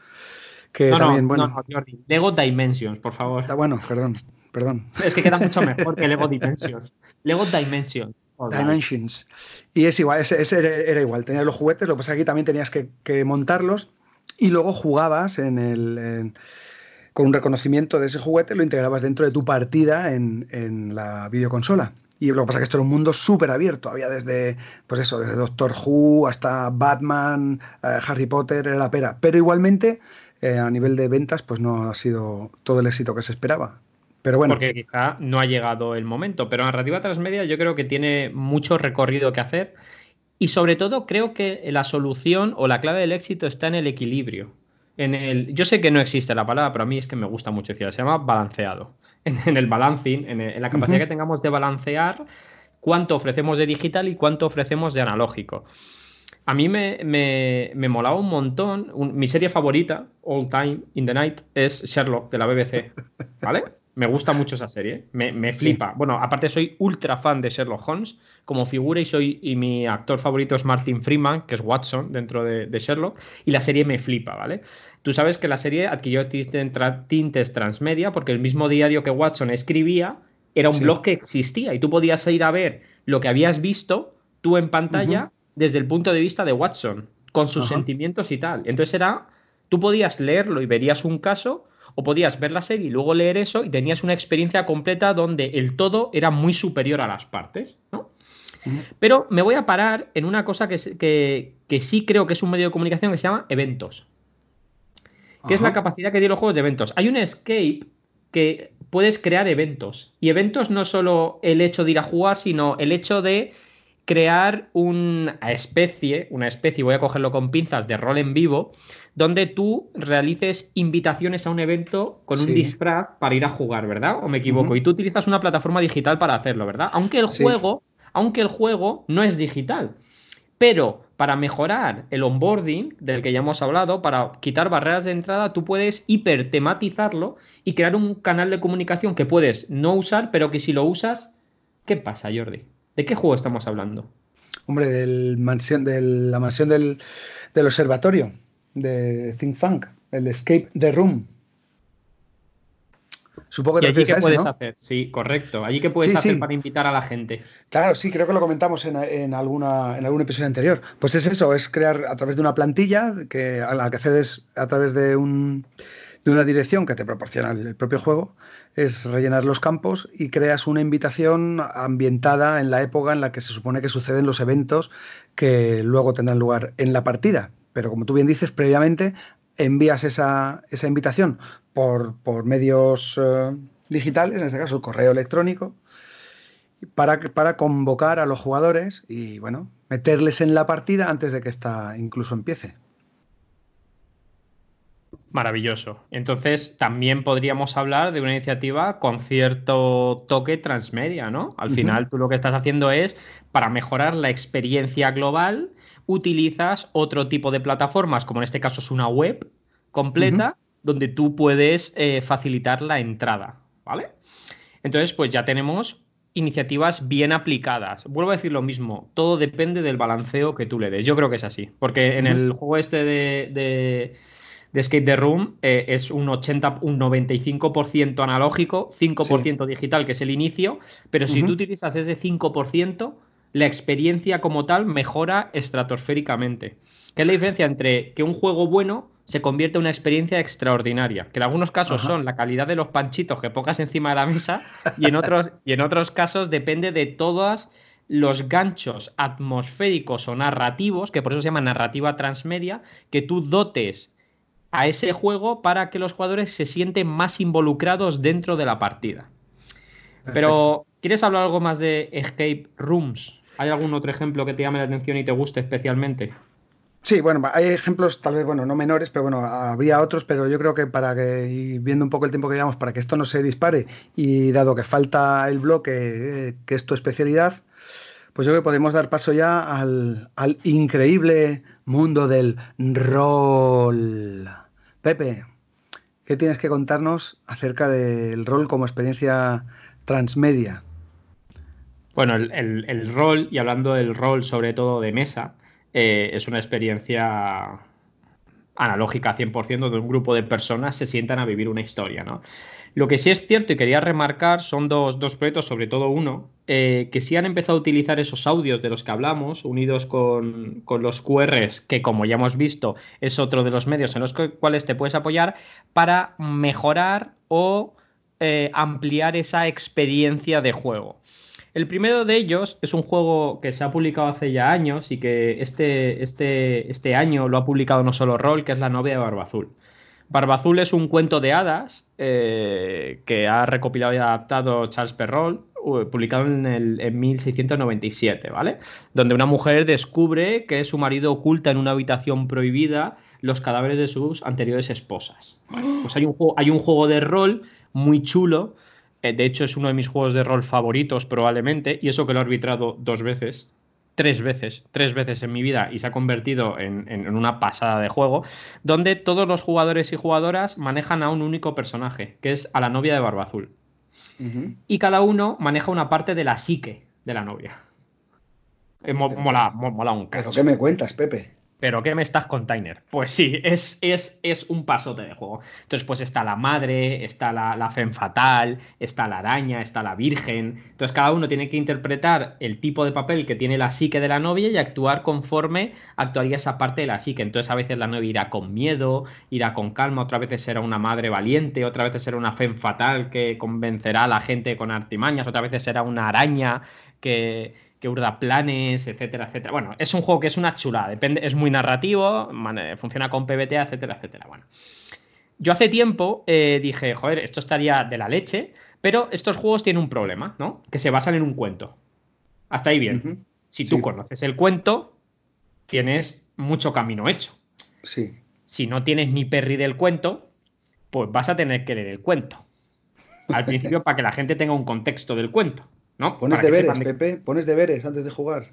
que no, también, no, bueno. No, Jordi, Lego Dimensions, por favor. Está bueno, perdón, perdón. Es que queda mucho mejor que Lego Dimensions. Lego Dimensions. Dimensions. Y es igual, ese, ese era igual, tenías los juguetes, lo que pasa es que aquí también tenías que, que montarlos y luego jugabas en el, en, con un reconocimiento de ese juguete, lo integrabas dentro de tu partida en, en la videoconsola. Y lo que pasa es que esto era un mundo súper abierto, había desde, pues eso, desde Doctor Who hasta Batman, eh, Harry Potter, era la pera, pero igualmente eh, a nivel de ventas pues no ha sido todo el éxito que se esperaba. Pero bueno. Porque quizá no ha llegado el momento, pero la narrativa transmedia yo creo que tiene mucho recorrido que hacer y sobre todo creo que la solución o la clave del éxito está en el equilibrio. En el, yo sé que no existe la palabra, pero a mí es que me gusta mucho decirla, se llama balanceado, en, en el balancing, en, el, en la capacidad uh-huh. que tengamos de balancear cuánto ofrecemos de digital y cuánto ofrecemos de analógico. A mí me, me, me molaba un montón, un, mi serie favorita, All Time in the Night, es Sherlock de la B B C, ¿vale? Me gusta mucho esa serie, me, me flipa. Bueno, aparte soy ultra fan de Sherlock Holmes como figura y soy y mi actor favorito es Martin Freeman, que es Watson dentro de, de Sherlock, y la serie me flipa, ¿vale? Tú sabes que la serie adquirió tintes transmedia porque el mismo diario que Watson escribía era un sí. blog que existía y tú podías ir a ver lo que habías visto tú en pantalla uh-huh. desde el punto de vista de Watson, con sus uh-huh. sentimientos y tal. Entonces era, tú podías leerlo y verías un caso... O podías ver la serie y luego leer eso y tenías una experiencia completa donde el todo era muy superior a las partes, ¿no? Pero me voy a parar en una cosa que, que, que sí creo que es un medio de comunicación que se llama eventos. Que Ajá. es la capacidad que tienen los juegos de eventos. Hay un escape que puedes crear eventos. Y eventos no solo el hecho de ir a jugar, sino el hecho de crear una especie, una especie, voy a cogerlo con pinzas, de rol en vivo... donde tú realices invitaciones a un evento con sí. un disfraz para ir a jugar, ¿verdad? ¿O me equivoco? Uh-huh. Y tú utilizas una plataforma digital para hacerlo, ¿verdad? Aunque el, sí. juego, aunque el juego no es digital. Pero para mejorar el onboarding, del que ya hemos hablado, para quitar barreras de entrada, tú puedes hipertematizarlo y crear un canal de comunicación que puedes no usar, pero que si lo usas... ¿Qué pasa, Jordi? ¿De qué juego estamos hablando? Hombre, del mansión, de la mansión del, del observatorio. De Think Funk, el Escape the Room. Supongo que te refieres a eso, ¿no? ¿Y allí qué puedes hacer? Sí, correcto. ¿Allí qué puedes sí, hacer sí. para invitar a la gente? Claro, sí, creo que lo comentamos en, en, alguna, en algún episodio anterior. Pues es eso, es crear a través de una plantilla que, a la que accedes a través de, un, de una dirección que te proporciona el propio juego, es rellenar los campos y creas una invitación ambientada en la época en la que se supone que suceden los eventos que luego tendrán lugar en la partida. Pero como tú bien dices, previamente envías esa, esa invitación por, por medios eh, digitales, en este caso el correo electrónico, para, para convocar a los jugadores y, bueno, meterles en la partida antes de que esta incluso empiece. Maravilloso. Entonces, también podríamos hablar de una iniciativa con cierto toque transmedia, ¿no? Al final, tú lo que estás haciendo es, para mejorar la experiencia global... utilizas otro tipo de plataformas, como en este caso es una web completa, uh-huh. donde tú puedes eh, facilitar la entrada, ¿vale? Entonces, pues ya tenemos iniciativas bien aplicadas. Vuelvo a decir lo mismo, todo depende del balanceo que tú le des. Yo creo que es así, porque uh-huh. en el juego este de, de, de Escape the Room eh, es un, ochenta, un noventa y cinco por ciento analógico, cinco por ciento sí. digital, que es el inicio, pero uh-huh. si tú utilizas ese cinco por ciento, la experiencia como tal mejora estratosféricamente. ¿Qué es la diferencia entre que un juego bueno se convierte en una experiencia extraordinaria? Que en algunos casos Ajá. son la calidad de los panchitos que pongas encima de la mesa y en otros, y en otros casos depende de todos los ganchos atmosféricos o narrativos, que por eso se llama narrativa transmedia, que tú dotes a ese juego para que los jugadores se sienten más involucrados dentro de la partida. Perfecto. Pero, ¿quieres hablar algo más de escape rooms? ¿Hay algún otro ejemplo que te llame la atención y te guste especialmente? Sí, bueno, hay ejemplos tal vez, bueno, no menores, pero bueno, habría otros, pero yo creo que para que, y viendo un poco el tiempo que llevamos, para que esto no se dispare, y dado que falta el bloque, eh, que es tu especialidad, pues yo creo que podemos dar paso ya al, al increíble mundo del rol. Pepe, ¿qué tienes que contarnos acerca del rol como experiencia transmedia? Bueno, el, el, el rol, y hablando del rol sobre todo de mesa, eh, es una experiencia analógica cien por ciento donde un grupo de personas se sientan a vivir una historia, ¿no? Lo que sí es cierto y quería remarcar son dos, dos proyectos, sobre todo uno, eh, que sí han empezado a utilizar esos audios de los que hablamos, unidos con, con los Q Rs, que como ya hemos visto es otro de los medios en los cuales te puedes apoyar para mejorar o eh, ampliar esa experiencia de juego. El primero de ellos es un juego que se ha publicado hace ya años y que este, este, este año lo ha publicado No Solo Roll, que es la novia de Barba Azul. Barba Azul es un cuento de hadas eh, que ha recopilado y adaptado Charles Perrault, publicado en, el, en mil seiscientos noventa y siete, ¿vale? Donde una mujer descubre que su marido oculta en una habitación prohibida los cadáveres de sus anteriores esposas. Bueno, pues hay un juego, hay un juego de rol muy chulo. De hecho, es uno de mis juegos de rol favoritos probablemente, y eso que lo he arbitrado dos veces, tres veces, tres veces en mi vida, y se ha convertido en, en una pasada de juego, donde todos los jugadores y jugadoras manejan a un único personaje, que es a la novia de Barba Azul. Uh-huh. Y cada uno maneja una parte de la psique de la novia. Eh, mo- pero, mola, mo- mola un cacho. ¿Pero qué me cuentas, Pepe? ¿Pero qué me estás container? Pues sí, es, es, es un pasote de juego. Entonces, pues está la madre, está la, la femme fatale, está la araña, está la virgen. Entonces, cada uno tiene que interpretar el tipo de papel que tiene la psique de la novia y actuar conforme actuaría esa parte de la psique. Entonces, a veces la novia irá con miedo, irá con calma, otra vez será una madre valiente, otra vez será una femme fatale que convencerá a la gente con artimañas, otra vez será una araña que... que urda planes, etcétera, etcétera. Bueno, es un juego que es una chulada, depende, es muy narrativo, funciona con P B T A, etcétera, etcétera. Bueno, yo hace tiempo eh, dije, joder, esto estaría de la leche, pero estos juegos tienen un problema, ¿no? Que se basan en un cuento. Hasta ahí bien. Uh-huh. Si tú sí. conoces el cuento, tienes mucho camino hecho. Sí. Si no tienes ni perri del cuento, pues vas a tener que leer el cuento. Al principio, para que la gente tenga un contexto del cuento. ¿No? Pones deberes, de... Pepe, pones deberes antes de jugar.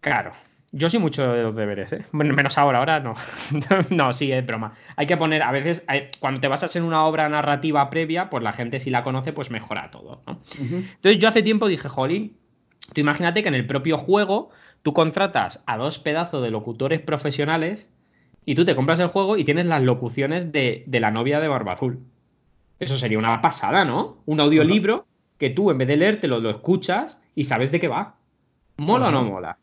Claro, yo soy mucho de los deberes, ¿eh? Bueno, menos ahora, ahora no. No, sí, es broma. Hay que poner, a veces, cuando te basas en una obra narrativa previa, pues la gente si la conoce, pues mejora todo, ¿no? Uh-huh. Entonces yo hace tiempo dije, jolín, tú imagínate que en el propio juego tú contratas a dos pedazos de locutores profesionales y tú te compras el juego y tienes las locuciones de, de la novia de Barba Azul. Eso sería una pasada, ¿no? Un audiolibro. Uh-huh. Que tú, en vez de leértelo, lo escuchas y sabes de qué va. ¿Mola uh-huh. o no mola?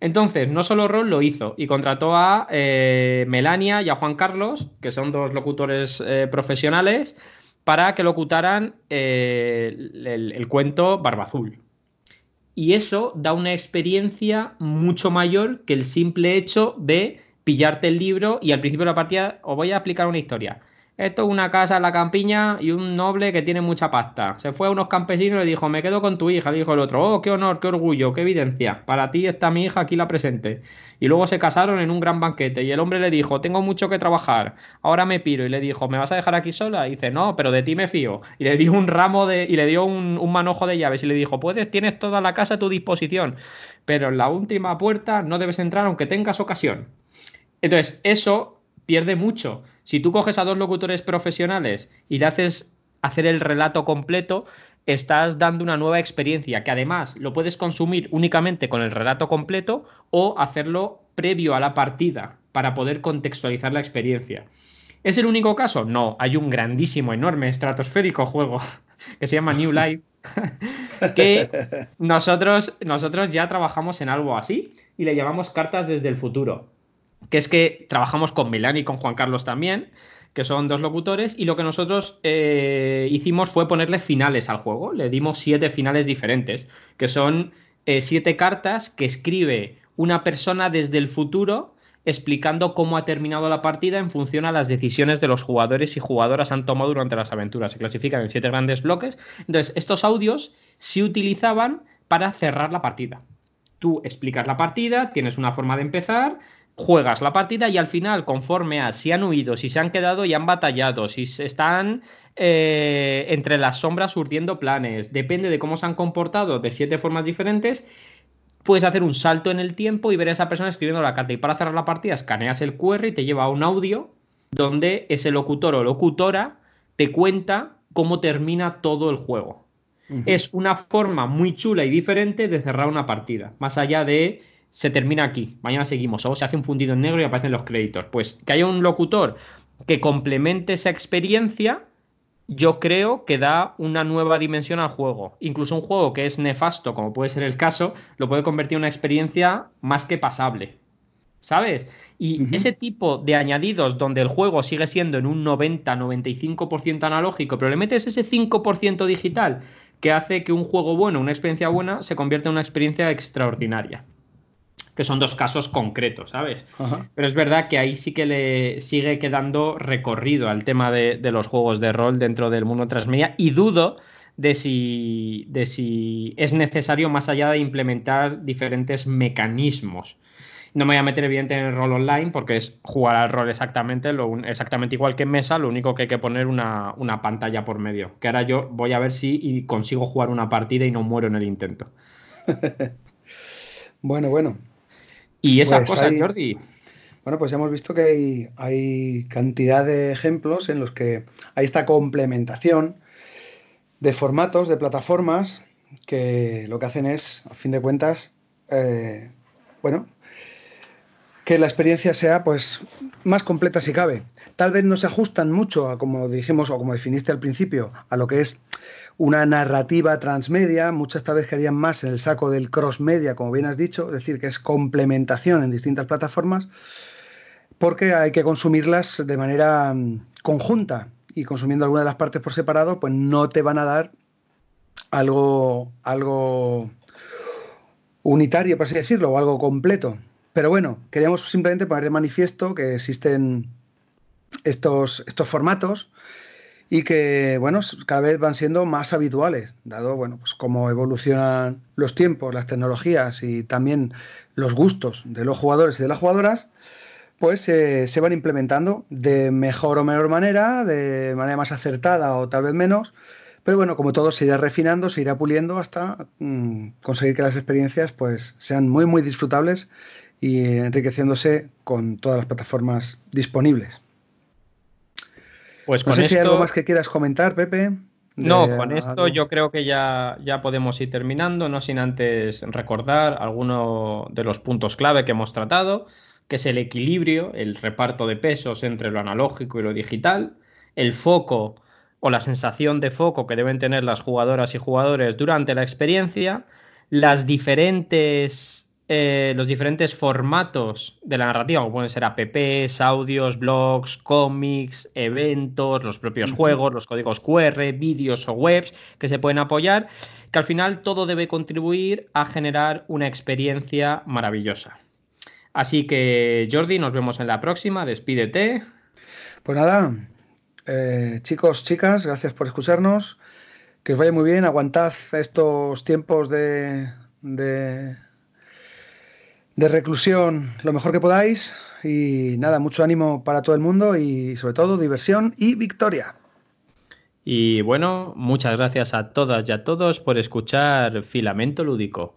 Entonces, no solo Ron lo hizo y contrató a eh, Melania y a Juan Carlos, que son dos locutores eh, profesionales, para que locutaran eh, el, el, el cuento Barba Azul. Y eso da una experiencia mucho mayor que el simple hecho de pillarte el libro y al principio de la partida os voy a explicar una historia. Esto es una casa en la campiña y un noble que tiene mucha pasta. Se fue a unos campesinos y le dijo, me quedo con tu hija. Le dijo el otro, oh, qué honor, qué orgullo, qué evidencia. Para ti está mi hija, aquí la presente. Y luego se casaron en un gran banquete. Y el hombre le dijo, tengo mucho que trabajar. Ahora me piro. Y le dijo, ¿me vas a dejar aquí sola? Y dice, no, pero de ti me fío. Y le dio un ramo de... y le dio un, un manojo de llaves. Y le dijo, puedes, tienes toda la casa a tu disposición. Pero en la última puerta no debes entrar aunque tengas ocasión. Entonces, eso pierde mucho. Si tú coges a dos locutores profesionales y le haces hacer el relato completo, estás dando una nueva experiencia, que además lo puedes consumir únicamente con el relato completo o hacerlo previo a la partida para poder contextualizar la experiencia. ¿Es el único caso? No, hay un grandísimo, enorme, estratosférico juego que se llama New Life, que nosotros, nosotros ya trabajamos en algo así y le llamamos Cartas desde el futuro. Que es que trabajamos con Milán y con Juan Carlos también, que son dos locutores, y lo que nosotros eh, hicimos fue ponerle finales al juego. Le dimos siete finales diferentes, que son eh, siete cartas que escribe una persona desde el futuro explicando cómo ha terminado la partida en función a las decisiones de los jugadores y jugadoras han tomado durante las aventuras. Se clasifican en siete grandes bloques. Entonces, estos audios se utilizaban para cerrar la partida. Tú explicas la partida, tienes una forma de empezar... Juegas la partida y al final, conforme a si han huido, si se han quedado y han batallado, si se están eh, entre las sombras urdiendo planes, depende de cómo se han comportado de siete formas diferentes, puedes hacer un salto en el tiempo y ver a esa persona escribiendo la carta. Y para cerrar la partida, escaneas el cu erre y te lleva a un audio donde ese locutor o locutora te cuenta cómo termina todo el juego. Uh-huh. Es una forma muy chula y diferente de cerrar una partida, más allá de... se termina aquí, mañana seguimos, o se hace un fundido en negro y aparecen los créditos. Pues que haya un locutor que complemente esa experiencia, yo creo que da una nueva dimensión al juego. Incluso un juego que es nefasto, como puede ser el caso, lo puede convertir en una experiencia más que pasable, ¿sabes? Y uh-huh. ese tipo de añadidos donde el juego sigue siendo en un noventa a noventa y cinco por ciento analógico, pero le metes ese cinco por ciento digital que hace que un juego bueno, una experiencia buena, se convierta en una experiencia extraordinaria. Que son dos casos concretos, ¿sabes? Ajá. Pero es verdad que ahí sí que le sigue quedando recorrido al tema de, de los juegos de rol dentro del mundo transmedia y dudo de si, de si es necesario más allá de implementar diferentes mecanismos. No me voy a meter evidentemente en el rol online porque es jugar al rol exactamente, lo, exactamente igual que en mesa, lo único que hay que poner una, una pantalla por medio. Que ahora yo voy a ver si consigo jugar una partida y no muero en el intento. Bueno, bueno. Y esas pues cosas, hay, Jordi. Bueno, pues ya hemos visto que hay, hay cantidad de ejemplos en los que hay esta complementación de formatos, de plataformas, que lo que hacen es, a fin de cuentas, eh, bueno, que la experiencia sea pues más completa si cabe. Tal vez no se ajustan mucho a, como dijimos o como definiste al principio, a lo que es una narrativa transmedia. Muchas tal vez quedarían más en el saco del crossmedia, como bien has dicho, es decir, que es complementación en distintas plataformas, porque hay que consumirlas de manera conjunta, y consumiendo alguna de las partes por separado, pues no te van a dar algo, algo unitario, por así decirlo, o algo completo. Pero bueno, queríamos simplemente poner de manifiesto que existen estos, estos formatos y que, bueno, cada vez van siendo más habituales, dado, bueno, pues cómo evolucionan los tiempos, las tecnologías y también los gustos de los jugadores y de las jugadoras, pues eh, se van implementando de mejor o menor manera, de manera más acertada o tal vez menos, pero bueno, como todo, se irá refinando, se irá puliendo hasta mmm, conseguir que las experiencias pues sean muy, muy disfrutables y enriqueciéndose con todas las plataformas disponibles. Pues con no sé esto... si hay algo más que quieras comentar, Pepe. No, de... con esto yo creo que ya, ya podemos ir terminando, no sin antes recordar algunos de los puntos clave que hemos tratado, que es el equilibrio, el reparto de pesos entre lo analógico y lo digital, el foco o la sensación de foco que deben tener las jugadoras y jugadores durante la experiencia, las diferentes, eh, los diferentes formatos de la narrativa, como pueden ser apps, audios, blogs, cómics, eventos, los propios juegos, los códigos cu erre, vídeos o webs que se pueden apoyar, que al final todo debe contribuir a generar una experiencia maravillosa. Así que, Jordi, nos vemos en la próxima. Despídete. Pues nada, eh, chicos, chicas, gracias por escucharnos. Que os vaya muy bien. Aguantad estos tiempos de, de, de reclusión lo mejor que podáis. Y nada, mucho ánimo para todo el mundo y, sobre todo, diversión y victoria. Y bueno, muchas gracias a todas y a todos por escuchar Filamento Lúdico,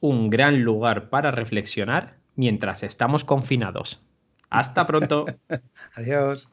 un gran lugar para reflexionar mientras estamos confinados. Hasta pronto. Adiós.